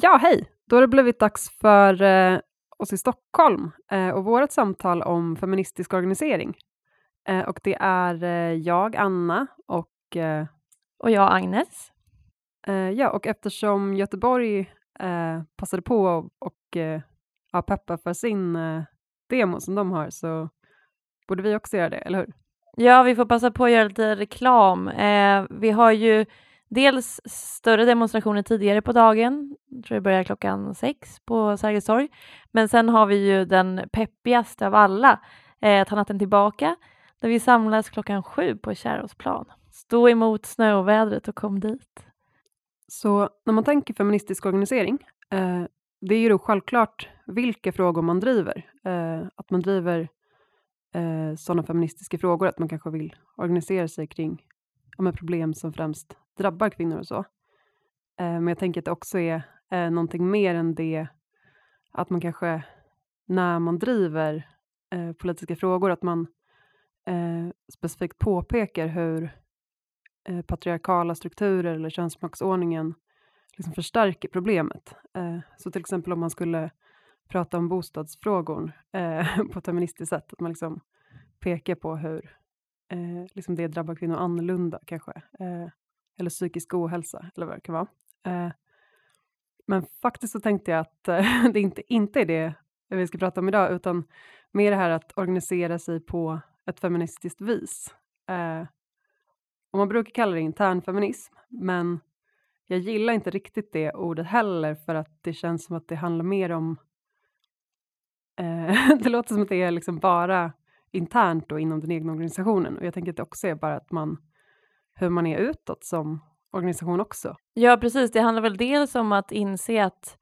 Ja, hej! Då har det blivit dags för eh, oss i Stockholm eh, och vårt samtal om feministisk organisering. Eh, och det är eh, jag, Anna, och... Eh, och jag, Agnes. Eh, ja, och eftersom Göteborg eh, passade på och, och eh, ja, peppa för sin eh, demo som de har, så borde vi också göra det, eller hur? Ja, vi får passa på att göra lite reklam. Eh, vi har ju... Dels större demonstrationer tidigare på dagen. Jag tror det börjar klockan sex på Sagerstorg. Men sen har vi ju den peppigaste av alla. Eh, ta natten tillbaka. Där vi samlas klockan sju på Kärrosplan. Stå emot snövädret och kom dit. Så när man tänker feministisk organisering. Eh, det är ju då självklart vilka frågor man driver. Eh, att man driver eh, sådana feministiska frågor. Att man kanske vill organisera sig kring med problem som främst drabbar kvinnor och så. Eh, men jag tänker att det också är eh, någonting mer än det, att man kanske när man driver eh, politiska frågor, att man eh, specifikt påpekar hur eh, patriarkala strukturer eller könsmaktsordningen liksom förstärker problemet. Eh, så till exempel om man skulle prata om bostadsfrågor eh, på ett feministiskt sätt, att man liksom pekar på hur Eh, liksom det drabbar kvinnor annorlunda kanske. Eh, eller psykisk ohälsa. Eller vad det kan vara. Eh, men faktiskt så tänkte jag att eh, det inte, inte är det vi ska prata om idag. Utan mer det här att organisera sig på ett feministiskt vis. Eh, och man brukar kalla det internfeminism. Men jag gillar inte riktigt det ordet heller. För att det känns som att det handlar mer om... Eh, det låter som att det är liksom bara... internt och inom den egna organisationen. Och jag tänker att det också är bara att man, hur man är utåt som organisation också. Ja, precis. Det handlar väl dels om att inse att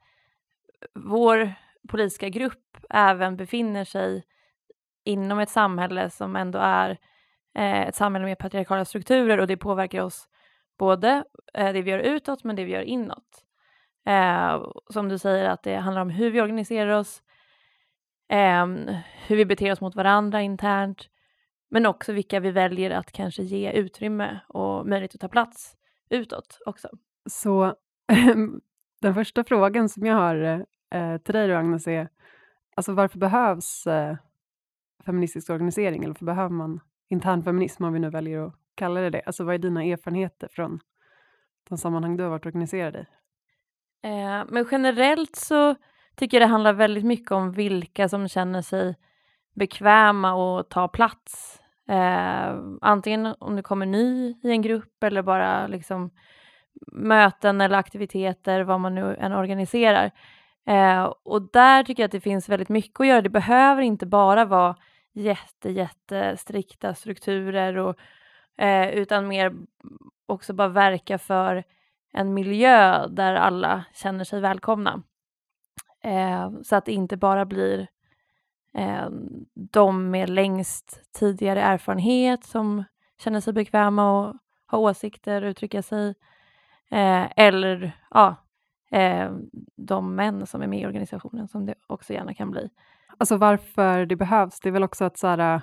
vår politiska grupp även befinner sig inom ett samhälle som ändå är eh, ett samhälle med patriarkala strukturer, och det påverkar oss både eh, det vi gör utåt men det vi gör inåt. Eh, som du säger, att det handlar om hur vi organiserar oss, Um, hur vi beter oss mot varandra internt, men också vilka vi väljer att kanske ge utrymme och möjlighet att ta plats utåt också. Så den första frågan som jag har eh, till dig, Agnes, är alltså, varför behövs eh, feministisk organisering, eller varför behöver man internfeminism, om vi nu väljer att kalla det det? Alltså, vad är dina erfarenheter från de sammanhang du har varit organiserad i? Eh, men generellt så tycker det handlar väldigt mycket om vilka som känner sig bekväma och ta plats. Eh, antingen om det kommer ny i en grupp eller bara liksom möten eller aktiviteter, vad man nu än organiserar. Eh, och där tycker jag att det finns väldigt mycket att göra. Det behöver inte bara vara jätte, jätte strikta strukturer, och, eh, utan mer också bara verka för en miljö där alla känner sig välkomna. Eh, så att det inte bara blir eh, de med längst tidigare erfarenhet som känner sig bekväma och har åsikter och uttrycka sig. Eh, eller ja, eh, de män som är med i organisationen, som det också gärna kan bli. Alltså, varför det behövs, det är väl också att så här,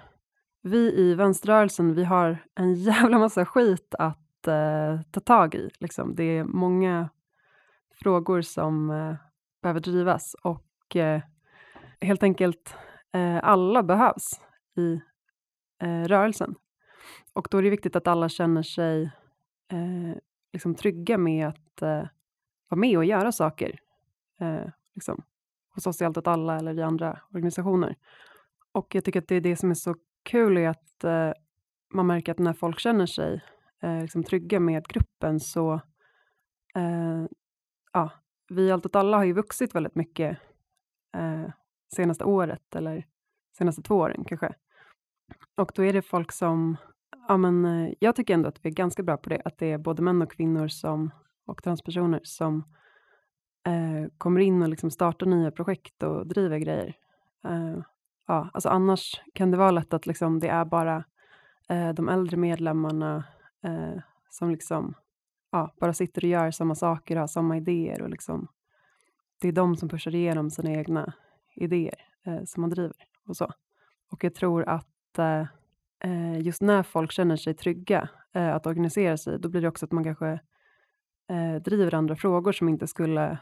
vi i vänsterrörelsen, vi har en jävla massa skit att eh, ta tag i. Liksom. Det är många frågor som... Eh, behöver drivas och eh, helt enkelt eh, alla behövs i eh, rörelsen. Och då är det viktigt att alla känner sig eh, liksom trygga med att eh, vara med och göra saker eh, liksom, hos oss i Allt åt alla eller i andra organisationer. Och jag tycker att det är det som är så kul är att eh, man märker att när folk känner sig eh, liksom trygga med gruppen så eh, ja, vi Allt åt alla har ju vuxit väldigt mycket eh, senaste året eller senaste två åren kanske. Och då är det folk som, ja men jag tycker ändå att vi är ganska bra på det. Att det är både män och kvinnor som, och transpersoner som eh, kommer in och liksom startar nya projekt och driver grejer. Eh, ja, alltså annars kan det vara lätt att liksom det är bara eh, de äldre medlemmarna eh, som liksom ja, bara sitter och gör samma saker och har samma idéer. Och liksom, det är de som pushar igenom sina egna idéer eh, som man driver och så. Och jag tror att just när folk känner sig trygga att organisera sig, då blir det också att man kanske driver andra frågor som inte skulle,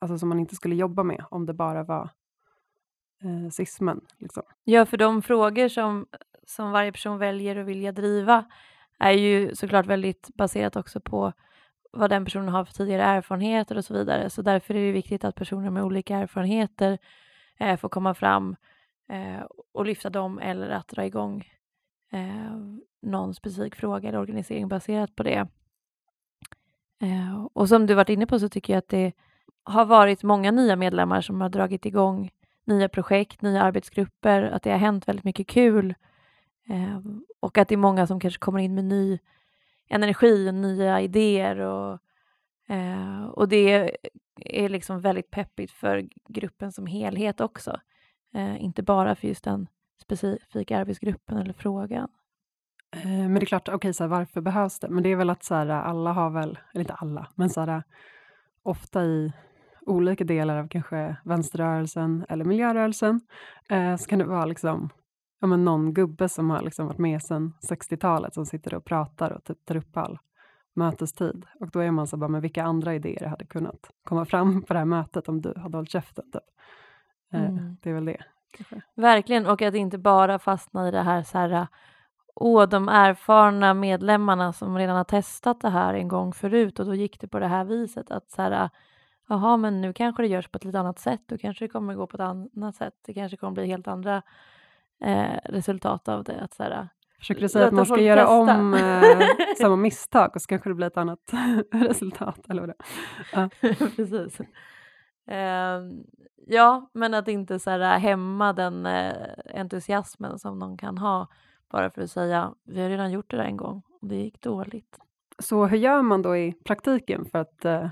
alltså som man inte skulle jobba med om det bara var cismen. Liksom. Ja, för de frågor som, som varje person väljer och vilja driva är ju såklart väldigt baserat också på vad den personen har för tidigare erfarenheter och så vidare. Så därför är det viktigt att personer med olika erfarenheter får komma fram och lyfta dem eller att dra igång eh, någon specifik fråga eller organisering baserat på det. Eh, och som du varit inne på så tycker jag att det har varit många nya medlemmar som har dragit igång nya projekt, nya arbetsgrupper, att det har hänt väldigt mycket kul eh, och att det är många som kanske kommer in med ny energi och nya idéer och, eh, och det är liksom väldigt peppigt för gruppen som helhet också. Eh, inte bara för just den specifika arbetsgruppen eller frågan. Eh, men det är klart, okej, okay, så här, varför behövs det? Men det är väl att så här, alla har väl, eller inte alla, men så här, ofta i olika delar av kanske vänsterrörelsen eller miljörörelsen eh, så kan det vara liksom, ja, men någon gubbe som har liksom varit med sedan sextiotalet som sitter och pratar och typ tar upp all mötestid. Och då är man så bara, men vilka andra idéer hade kunnat komma fram på det här mötet om du hade hållit käften typ? Mm. Det är väl det. Kanske. Verkligen, och att inte bara fastna i det här så här, åh, de erfarna medlemmarna som redan har testat det här en gång förut och då gick det på det här viset att så här, jaha, men nu kanske det görs på ett lite annat sätt och kanske det kommer gå på ett annat sätt, det kanske kommer bli helt andra eh, resultat av det. Att så här, försöker du säga att man ska göra testa om eh, samma misstag och så kanske det blir ett annat resultat eller vad det är. Ja. Precis. Uh, ja, men att inte så här hämma den uh, entusiasmen som någon kan ha bara för att säga, vi har redan gjort det där en gång och det gick dåligt. Så hur gör man då i praktiken för att uh,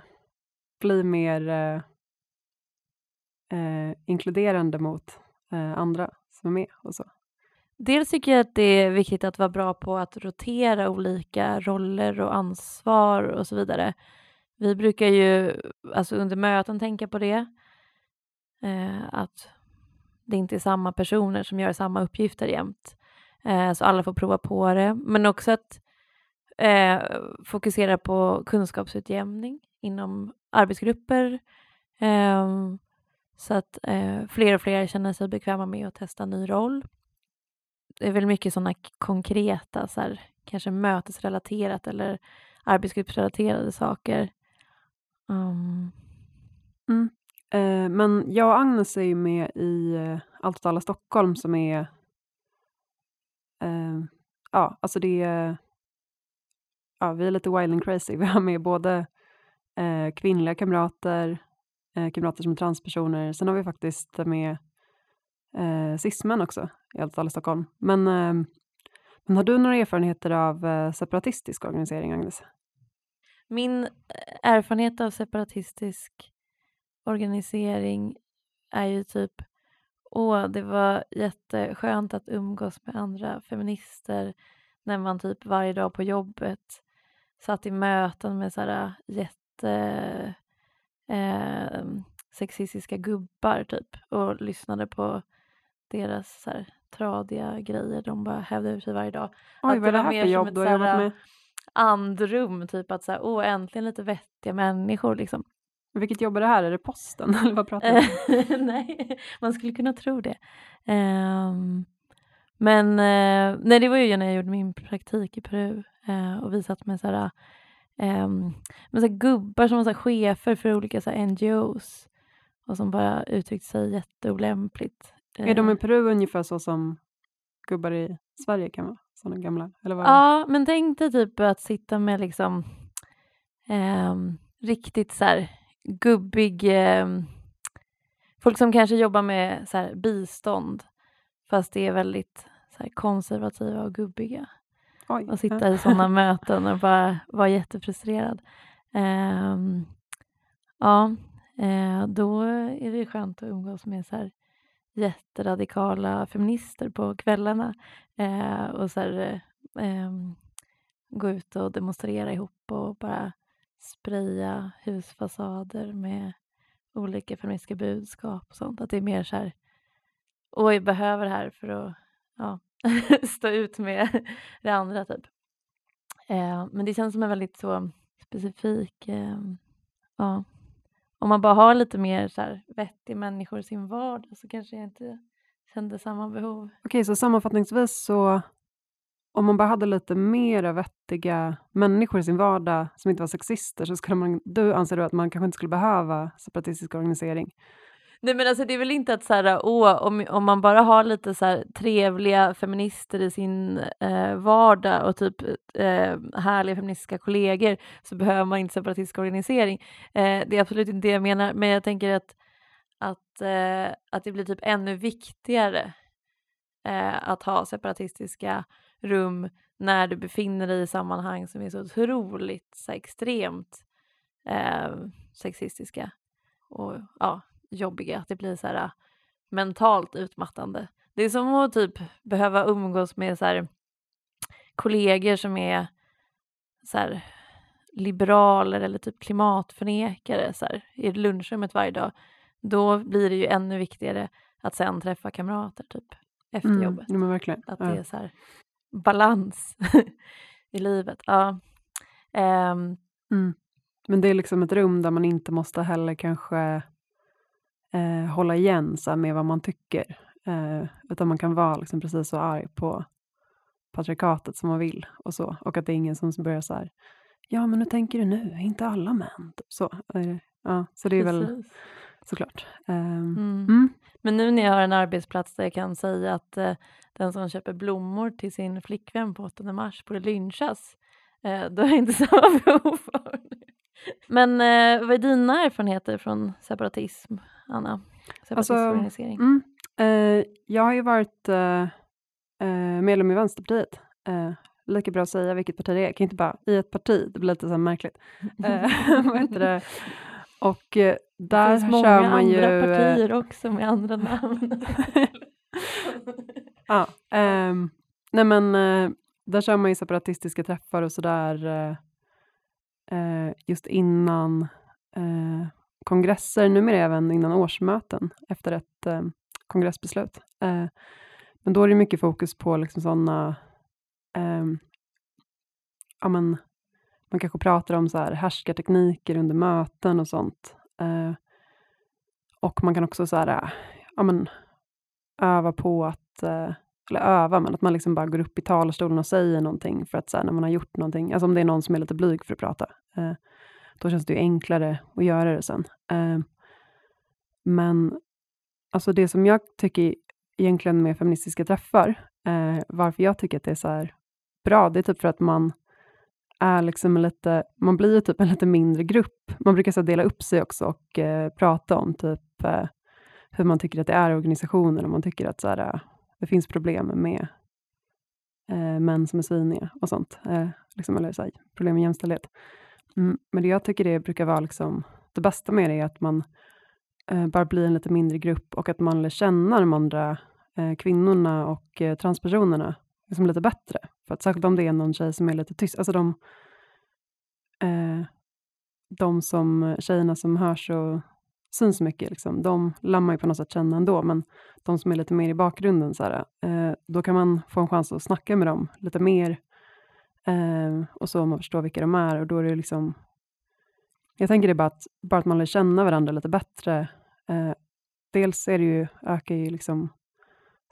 bli mer uh, uh, inkluderande mot uh, andra som är med och så? Dels tycker jag att det är viktigt att vara bra på att rotera olika roller och ansvar och så vidare. Vi brukar ju alltså under möten tänka på det. Eh, att det inte är samma personer som gör samma uppgifter jämt. Eh, så alla får prova på det. Men också att eh, fokusera på kunskapsutjämning inom arbetsgrupper. Eh, så att eh, fler och fler känner sig bekväma med att testa ny roll. Det är väl mycket sådana konkreta, så här, kanske mötesrelaterat eller arbetsgruppsrelaterade saker. Um. Mm. Eh, men jag och Agnes är ju med i eh, Allt åt alla Stockholm som är eh, ja, alltså det är ja, vi är lite wild and crazy. Vi har med både eh, kvinnliga kamrater, eh, kamrater som är transpersoner. Sen har vi faktiskt med eh, cismän också i Allt åt alla Stockholm. Men, eh, men har du några erfarenheter av eh, separatistisk organisering, Agnes? Min erfarenhet av separatistisk organisering är ju typ, åh, det var jätteskönt att umgås med andra feminister när man typ varje dag på jobbet satt i möten med sådär jätte eh, sexistiska gubbar typ och lyssnade på deras såhär tradiga grejer de bara hävde ur sig varje dag. Oj, att det var mer som ett såhär andrum typ att såhär, åh, äntligen lite vettiga människor liksom. Vilket jobb är det här? Är det posten? Eller vad pratar du om? Nej, man skulle kunna tro det. Um, men uh, nej, det var ju när jag gjorde min praktik i Peru. Uh, och vi satt med såhär, um, med såhär gubbar som var såhär chefer för olika såhär N G O's. Och som bara uttryckte sig jätteolämpligt. Uh, är de i Peru ungefär så som gubbar i Sverige kan vara? Såna gamla? Eller vad? Ja, men tänk dig typ att sitta med liksom um, riktigt såhär gubbig eh, folk som kanske jobbar med så här, bistånd, fast det är väldigt så här, konservativa och gubbiga. Oj. Och sitta i sådana möten och bara vara jättefrustrerad. Eh, ja, eh, då är det skönt att umgås med så här jätteradikala feminister på kvällarna eh, och så här, eh, gå ut och demonstrera ihop och bara spraya husfasader med olika feministiska budskap och sånt. Att det är mer så här, oj, jag behöver det här för att ja, stå ut med det andra typ. Eh, men det känns som en väldigt så specifik, eh, ja. Om man bara har lite mer så här vettig människor i sin vardag så kanske jag inte kände samma behov. Okej, så sammanfattningsvis så om man bara hade lite mer vettiga människor i sin vardag som inte var sexister så skulle man, du anser du att man kanske inte skulle behöva separatistisk organisering? Nej, men alltså det är väl inte att så här, åh, om, om man bara har lite så här trevliga feminister i sin eh, vardag och typ eh, härliga feministiska kollegor så behöver man inte separatistisk organisering. Eh, det är absolut inte det jag menar, men jag tänker att, att, eh, att det blir typ ännu viktigare eh, att ha separatistiska rum när du befinner dig i sammanhang som är så otroligt så extremt eh, sexistiska och ja, jobbiga, att det blir så här mentalt utmattande. Det är som att typ behöva umgås med så här kollegor som är så här liberaler eller typ klimatförnekare så här i lunchrummet varje dag. Då blir det ju ännu viktigare att sen träffa kamrater typ efter mm, jobbet. Men verkligen. Att det är så här balans i livet. Ja. Um, mm. Men det är liksom ett rum där man inte måste heller kanske eh, hålla igen så här, med vad man tycker. Eh, utan man kan vara liksom precis så arg på patriarkatet som man vill och så. Och att det är ingen som börjar så här, ja men nu tänker du nu, inte alla män. Så, eh, ja, så det är precis. Väl såklart. Eh, mm. Mm. Men nu när jag har en arbetsplats där jag kan säga att eh, den som köper blommor till sin flickvän på åttonde mars borde lynchas. Eh, då är det inte samma behov för det. Men eh, vad är dina erfarenheter från separatism, Anna? Separatism alltså, organisering. Mm, eh, jag har ju varit eh, medlem i Vänsterpartiet. Eh, lika bra att säga vilket parti det är. Jag kan inte bara i ett parti. Det blir lite så här märkligt. Eh, vad heter det? Och eh, där kör man ju... Det finns många andra partier också med andra namn. Ja, eh, nej men eh, där kör man ju separatistiska träffar och sådär eh, just innan eh, kongresser, numera även innan årsmöten efter ett eh, kongressbeslut. Eh, men då är det mycket fokus på liksom sådana, eh, ja men man kanske pratar om så här härskartekniker under möten och sånt. Eh, och man kan också så här, ja men öva på att, eller öva, men att man liksom bara går upp i talarstolen och säger någonting för att så här, när man har gjort någonting, alltså om det är någon som är lite blyg för att prata, eh, då känns det ju enklare att göra det sen. Eh, men alltså det som jag tycker egentligen med feministiska träffar, eh, varför jag tycker att det är så här bra, det är typ för att man är liksom lite, man blir ju typ en lite mindre grupp. Man brukar så här dela upp sig också och eh, prata om typ eh, hur man tycker att det är organisationen och man tycker att så här, det finns problem med eh, män som är sviniga och sånt. Eh, liksom, eller så här, problem med jämställdhet. Mm, men det jag tycker det brukar vara liksom, det bästa med det är att man eh, bara blir en lite mindre grupp och att man lär känna de andra eh, kvinnorna och eh, transpersonerna liksom lite bättre. För att särskilt om det är någon tjej som är lite tyst. Alltså de, eh, de som, tjejerna som hörs och syns mycket liksom, de lammar ju på något sätt känna ändå, men de som är lite mer i bakgrunden så här, eh, då kan man få en chans att snacka med dem lite mer eh, och så man förstår vilka de är och då är det liksom Jag tänker det bara att, bara att man lär känna varandra lite bättre. Eh, dels är det ju, ökar ju liksom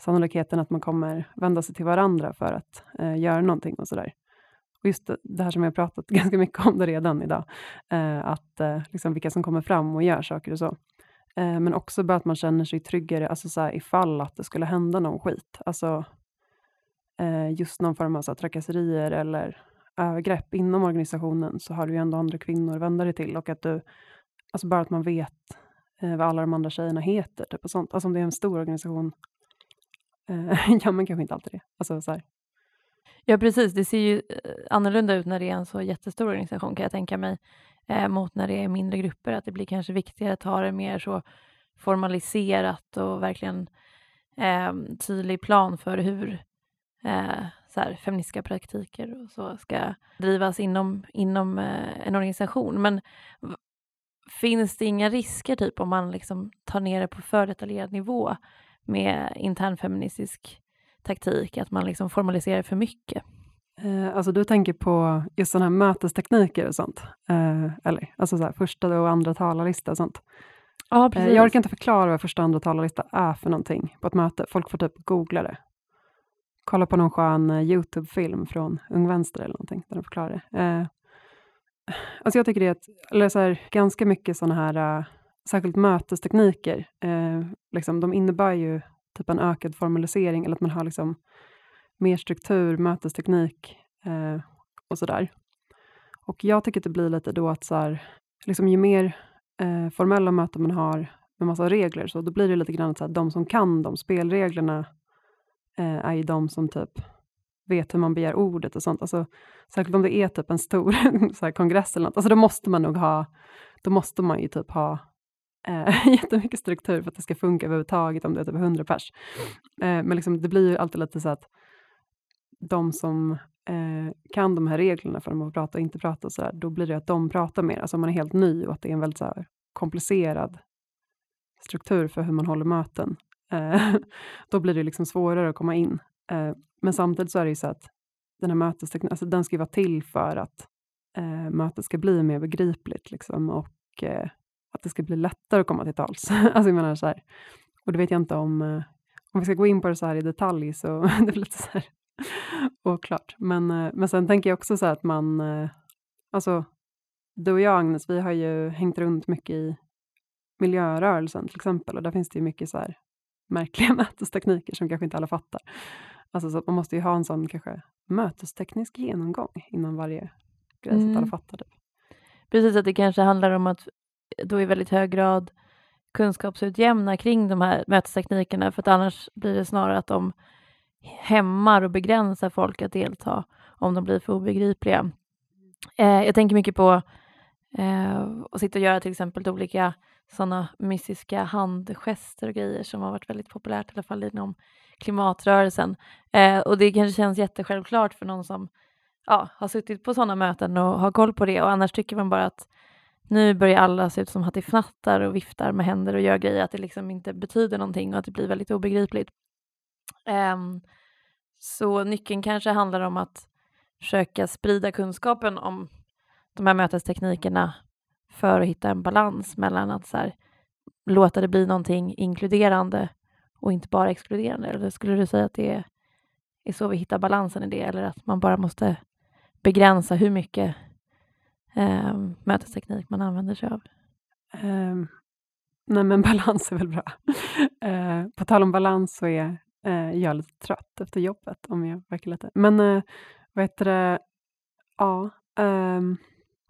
sannolikheten att man kommer vända sig till varandra för att eh, göra någonting och sådär. Och just det, det här som jag pratat ganska mycket om det redan idag. Eh, att eh, liksom vilka som kommer fram och gör saker och så. Eh, men också bara att man känner sig tryggare, alltså så här, ifall att det skulle hända någon skit. Alltså eh, just någon form av så här, trakasserier eller övergrepp inom organisationen, så har du ju ändå andra kvinnor vända dig till. Och att du, alltså bara att man vet eh, vad alla de andra tjejerna heter typ och sånt. Alltså om det är en stor organisation, eh, ja men kanske inte alltid det. Alltså så här. Ja precis, det ser ju annorlunda ut när det är en så jättestor organisation, kan jag tänka mig, eh, mot när det är mindre grupper, att det blir kanske viktigare att ha det mer så formaliserat och verkligen eh, tydlig plan för hur eh, så här, feministiska praktiker och så ska drivas inom, inom eh, en organisation. Men v- finns det inga risker typ om man liksom tar ner det på för detaljerad nivå med internfeministisk taktik, att man liksom formaliserar för mycket? Eh, alltså du tänker på just sådana här mötestekniker och sånt. Eh, eller alltså så här, första och andra talarlista och sånt. Ah, precis. Eh, jag orkar inte förklara vad första och andra talarlista är för någonting på ett möte. Folk får typ googla det. Kolla på någon skön YouTube-film från Ung Vänster eller någonting där de förklarar det. Eh, alltså jag tycker det är att, eller så här, ganska mycket sådana här, äh, särskilt mötestekniker, eh, liksom, de innebär ju typ en ökad formalisering, eller att man har liksom mer struktur, mötesteknik eh, och sådär. Och jag tycker att det blir lite då att så här, liksom ju mer eh, formella möten man har med massa regler, så då blir det lite grann så här, de som kan de spelreglerna eh, är ju de som typ vet hur man begär ordet och sånt. Alltså särskilt om det är typ en stor så här, kongress eller något, alltså då måste man nog ha, då måste man ju typ ha jättemycket struktur för att det ska funka överhuvudtaget om det är typ hundra pers. Eh, men liksom, det blir ju alltid lite så att de som eh, kan de här reglerna för att prata och inte prata och sådär, då blir det att de pratar mer. Alltså om man är helt ny och att det är en väldigt så här, komplicerad struktur för hur man håller möten. Eh, då blir det liksom svårare att komma in. Eh, men samtidigt så är det ju så att den här mötestekniken, alltså den ska ju vara till för att eh, mötet ska bli mer begripligt liksom, och eh, att det ska bli lättare att komma till tals. Alltså jag menar så här. Och det vet jag inte om. Om vi ska gå in på det så här i detalj, så det blir lite så här oklart. Men, men sen tänker jag också så här att man. Alltså. Du och jag, Agnes. Vi har ju hängt runt mycket i miljörörelsen till exempel. Och där finns det ju mycket så här märkliga mötestekniker som kanske inte alla fattar. Alltså så att man måste ju ha en sån kanske mötesteknisk genomgång innan varje grej. Mm. Så att alla fattar det. Precis, att det kanske handlar om att då i väldigt hög grad kunskapsutjämna kring de här mötesteknikerna, för att annars blir det snarare att de hämmar och begränsar folk att delta om de blir för obegripliga. Eh, jag tänker mycket på eh, att sitta och göra till exempel olika sådana mystiska handgester och grejer som har varit väldigt populärt i alla fall inom klimatrörelsen. Eh, och det kanske känns jättesjälvklart för någon som ja, har suttit på sådana möten och har koll på det, och annars tycker man bara att nu börjar alla se ut som hattifnattar och viftar med händer och gör grejer, att det liksom inte betyder någonting och att det blir väldigt obegripligt. Um, så nyckeln kanske handlar om att försöka sprida kunskapen om de här mötesteknikerna för att hitta en balans mellan att så här, låta det bli någonting inkluderande och inte bara exkluderande. Eller skulle du säga att det är, är så vi hittar balansen i det, eller att man bara måste begränsa hur mycket Um, mötesteknik man använder sig av? Um, nej men balans är väl bra. Uh, på tal om balans så är uh, jag lite trött efter jobbet, om jag verkar lite. Men uh, vad heter det? Ja. Um,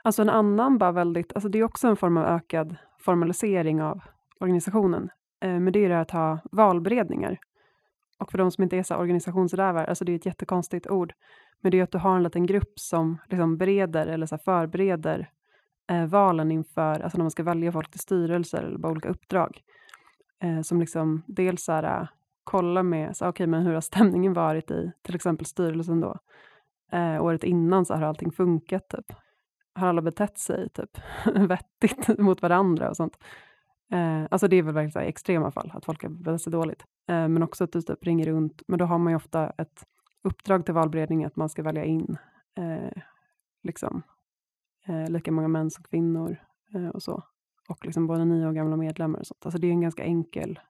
alltså en annan bara väldigt, alltså det är också en form av ökad formalisering av organisationen. Uh, men det är det att ha valberedningar. Och för de som inte är så organisationsrävar, alltså det är ett jättekonstigt ord. Men det är att du har en liten grupp som liksom bereder eller så här förbereder eh, valen inför, alltså när man ska välja folk till styrelser eller bara olika uppdrag. Eh, som liksom dels så här, kollar med, så, okay, men hur har stämningen varit i till exempel styrelsen då? Eh, året innan, så här, har allting funkat typ? Har alla betett sig typ vettigt mot varandra och sånt? Eh, alltså det är väl verkligen så här, extrema fall att folk har betett sig dåligt. Eh, men också att du typ ringer runt, men då har man ju ofta ett uppdrag till valberedningen att man ska välja in eh, liksom eh, lika många män som kvinnor eh, och så. Och liksom både nya och gamla medlemmar och sånt. Alltså det är en ganska enkel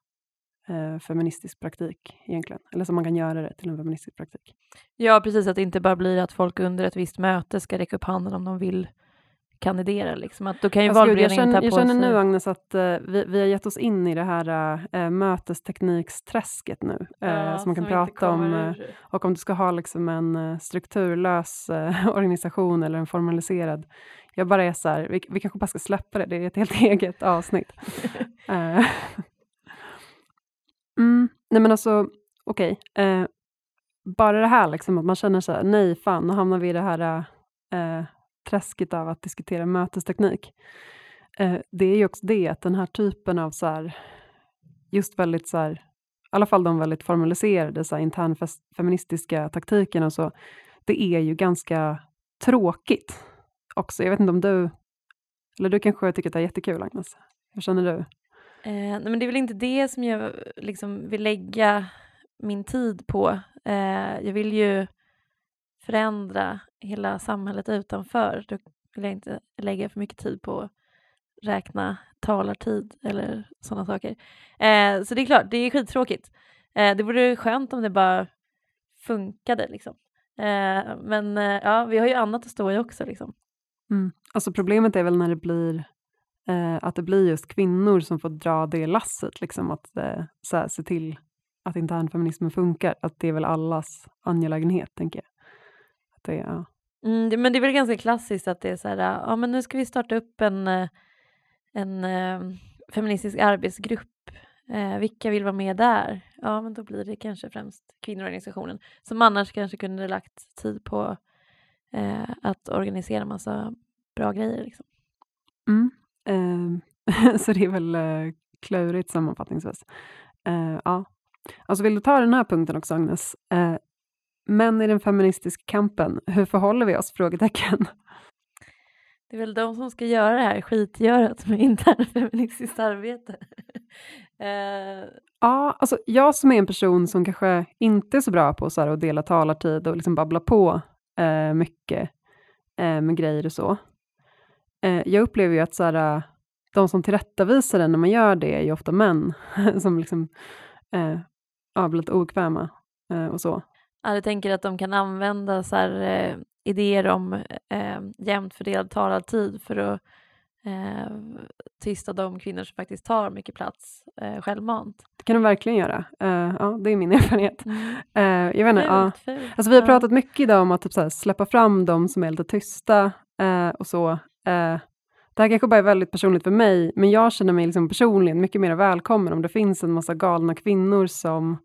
eh, feministisk praktik egentligen. Eller så man kan göra det till en feministisk praktik. Ja, precis. Att det inte bara blir att folk under ett visst möte ska räcka upp handen om de vill kandidera. Liksom. Att då kan ju alltså, valberedningen ta på sig. Jag känner nu, Agnes, att eh, vi, vi har gett oss in i det här eh, mötestekniksträsket nu. Eh, ja, som man kan som prata om. Eh, och om du ska ha liksom en strukturlös eh, organisation eller en formaliserad. Jag bara är så här, vi, vi kanske bara ska släppa det. Det är ett helt eget avsnitt. eh. mm, nej men alltså, okej. Okay. Eh, bara det här liksom, att man känner så här, nej fan, nu hamnar vi i det här eh, träsket av att diskutera mötesteknik. Eh, det är ju också det, att den här typen av så här, just väldigt så här, i alla fall de väldigt formaliserade så här, internfeministiska taktikerna och så, det är ju ganska tråkigt också. Jag vet inte om du, eller du kanske tycker att det är jättekul, Agnes. Hur känner du? Eh, nej men det är väl inte det som jag liksom vill lägga min tid på. Eh, jag vill ju förändra hela samhället utanför. Då vill jag inte lägga för mycket tid på att räkna talartid eller sådana saker. Eh, så det är klart, det är skittråkigt. Eh, det vore skönt om det bara funkade liksom. Eh, men eh, ja, vi har ju annat att stå i också liksom. Mm. Alltså problemet är väl när det blir eh, att det blir just kvinnor som får dra det lasset liksom, att eh, så här, se till att internfeminismen funkar, att det är väl allas angelägenhet, tänker jag. Att det, ja. mm, det, men det är väl ganska klassiskt att det är så här, ja men nu ska vi starta upp en, en eh, feministisk arbetsgrupp, eh, vilka vill vara med där? Ja men då blir det kanske främst kvinnoorganisationen som annars kanske kunde lagt tid på Eh, att organisera massa bra grejer liksom. Mm. Eh, så det är väl eh, klurigt sammanfattningsvis. Eh, ja. Alltså vill du ta den här punkten också, Agnes? Eh, men i den feministiska kampen, hur förhåller vi oss? Frågetecken. Det är väl de som ska göra det här skitgörat med internfeministiskt arbete. eh. Ja, alltså jag som är en person som kanske inte är så bra på så här, att dela talartid och liksom babbla på Uh, mycket uh, med grejer och så. Uh, jag upplever ju att så här, uh, de som tillrättavisar det när man gör det är ju ofta män som liksom uh, har blivit okväma uh, och så. Ja, du tänker att de kan använda så här, uh, idéer om uh, jämnt fördelad talartid för att uh, tysta de kvinnor som faktiskt tar mycket plats uh, självmant. Det kan de verkligen göra. Uh, ja, det är min erfarenhet. Mm. Uh, jag vet inte, ja. Alltså, vi har pratat mycket idag om att typ, så här, släppa fram de som är lite tysta uh, och så. Uh, det här kanske bara är väldigt personligt för mig, men jag känner mig liksom personligen mycket mer välkommen om det finns en massa galna kvinnor som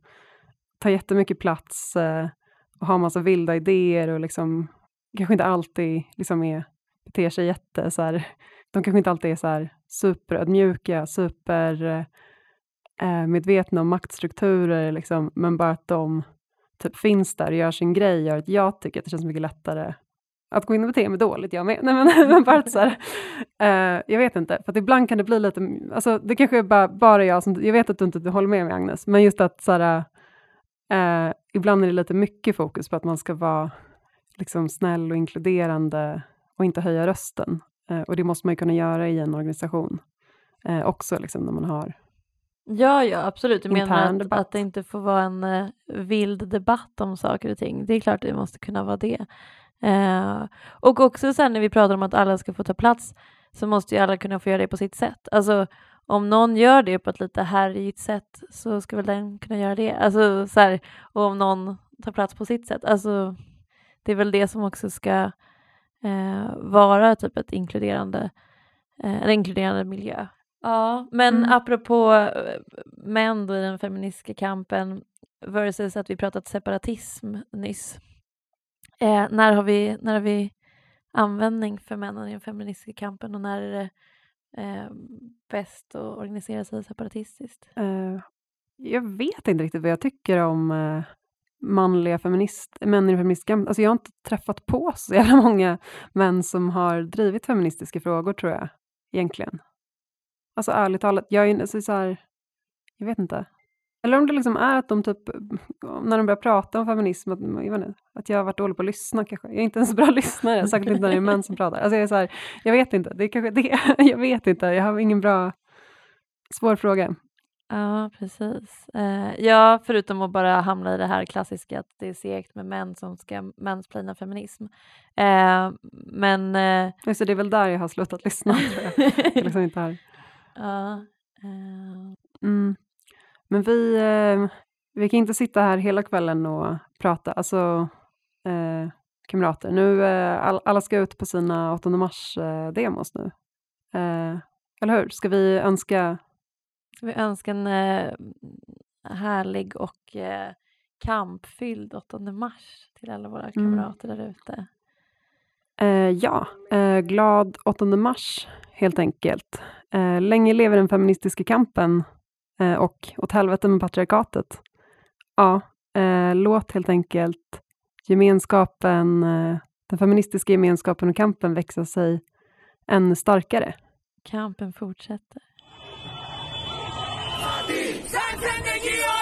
tar jättemycket plats uh, och har massa vilda idéer och liksom kanske inte alltid liksom är, beter sig jätte så här, de kanske inte alltid är så här superödmjuka, super uh, medvetna om maktstrukturer liksom, men bara att de typ finns där och gör sin grej gör att jag tycker att det känns mycket lättare att gå in och bete mig dåligt, jag med. Nej, men, men bara så här, uh, jag vet inte, för att ibland kan det bli lite, alltså det kanske är bara, bara jag som, jag vet att du inte håller med mig, Agnes, men just att så här, uh, ibland är det lite mycket fokus på att man ska vara liksom snäll och inkluderande och inte höja rösten, uh, och det måste man ju kunna göra i en organisation uh, också liksom när man har. Ja, ja, absolut. Du menar att, att det inte får vara en eh, vild debatt om saker och ting. Det är klart att det måste kunna vara det. Eh, och också sen när vi pratar om att alla ska få ta plats, så måste ju alla kunna få göra det på sitt sätt. Alltså, om någon gör det på ett lite härligt sätt, så ska väl den kunna göra det. Alltså, så här, och om någon tar plats på sitt sätt. Alltså, det är väl det som också ska eh, vara typ ett inkluderande, eh, en inkluderande miljö. Ja, men mm. apropå män då i den feministiska kampen versus att vi pratat separatism nyss. Eh, när, har vi, när har vi användning för männen i den feministiska kampen och när är det eh, bäst att organisera sig separatistiskt? Uh, jag vet inte riktigt vad jag tycker om uh, manliga feminist, män i den feministiska kampen. Alltså jag har inte träffat på så jävla många män som har drivit feministiska frågor, tror jag, egentligen. Alltså ärligt talat, jag är så här, jag vet inte. Eller om det liksom är att de typ, när de börjar prata om feminism, att jag, vet inte, att jag har varit dålig på att lyssna kanske. Jag är inte ens bra lyssnare, särskilt inte när det är män som pratar. Alltså jag är så här, jag vet inte, det är kanske det, jag vet inte, jag har ingen bra, svår fråga. Ja, precis. Eh, ja, förutom att bara hamna i det här klassiska att det är segt med män som ska mansplaina feminism. Eh, men... Eh, ja, så det är väl där jag har slutat lyssna, tror jag. Jag är liksom inte här. Ja. Eh. Mm. Men vi, eh, vi kan inte sitta här hela kvällen och prata. Alltså, eh, kamrater. Nu, eh, all, alla ska ut på sina åttonde mars-demos nu. Eh, eller hur? Ska vi önska... Ska vi önska en eh, härlig och eh, kampfylld åttonde mars till alla våra kamrater mm. där ute. Eh, ja, eh, glad åttonde mars helt enkelt. Eh, länge lever den feministiska kampen eh, och åt helvete med patriarkatet. Ja, eh, låt helt enkelt gemenskapen, eh, den feministiska gemenskapen och kampen växa sig ännu starkare. Kampen fortsätter. Sen sen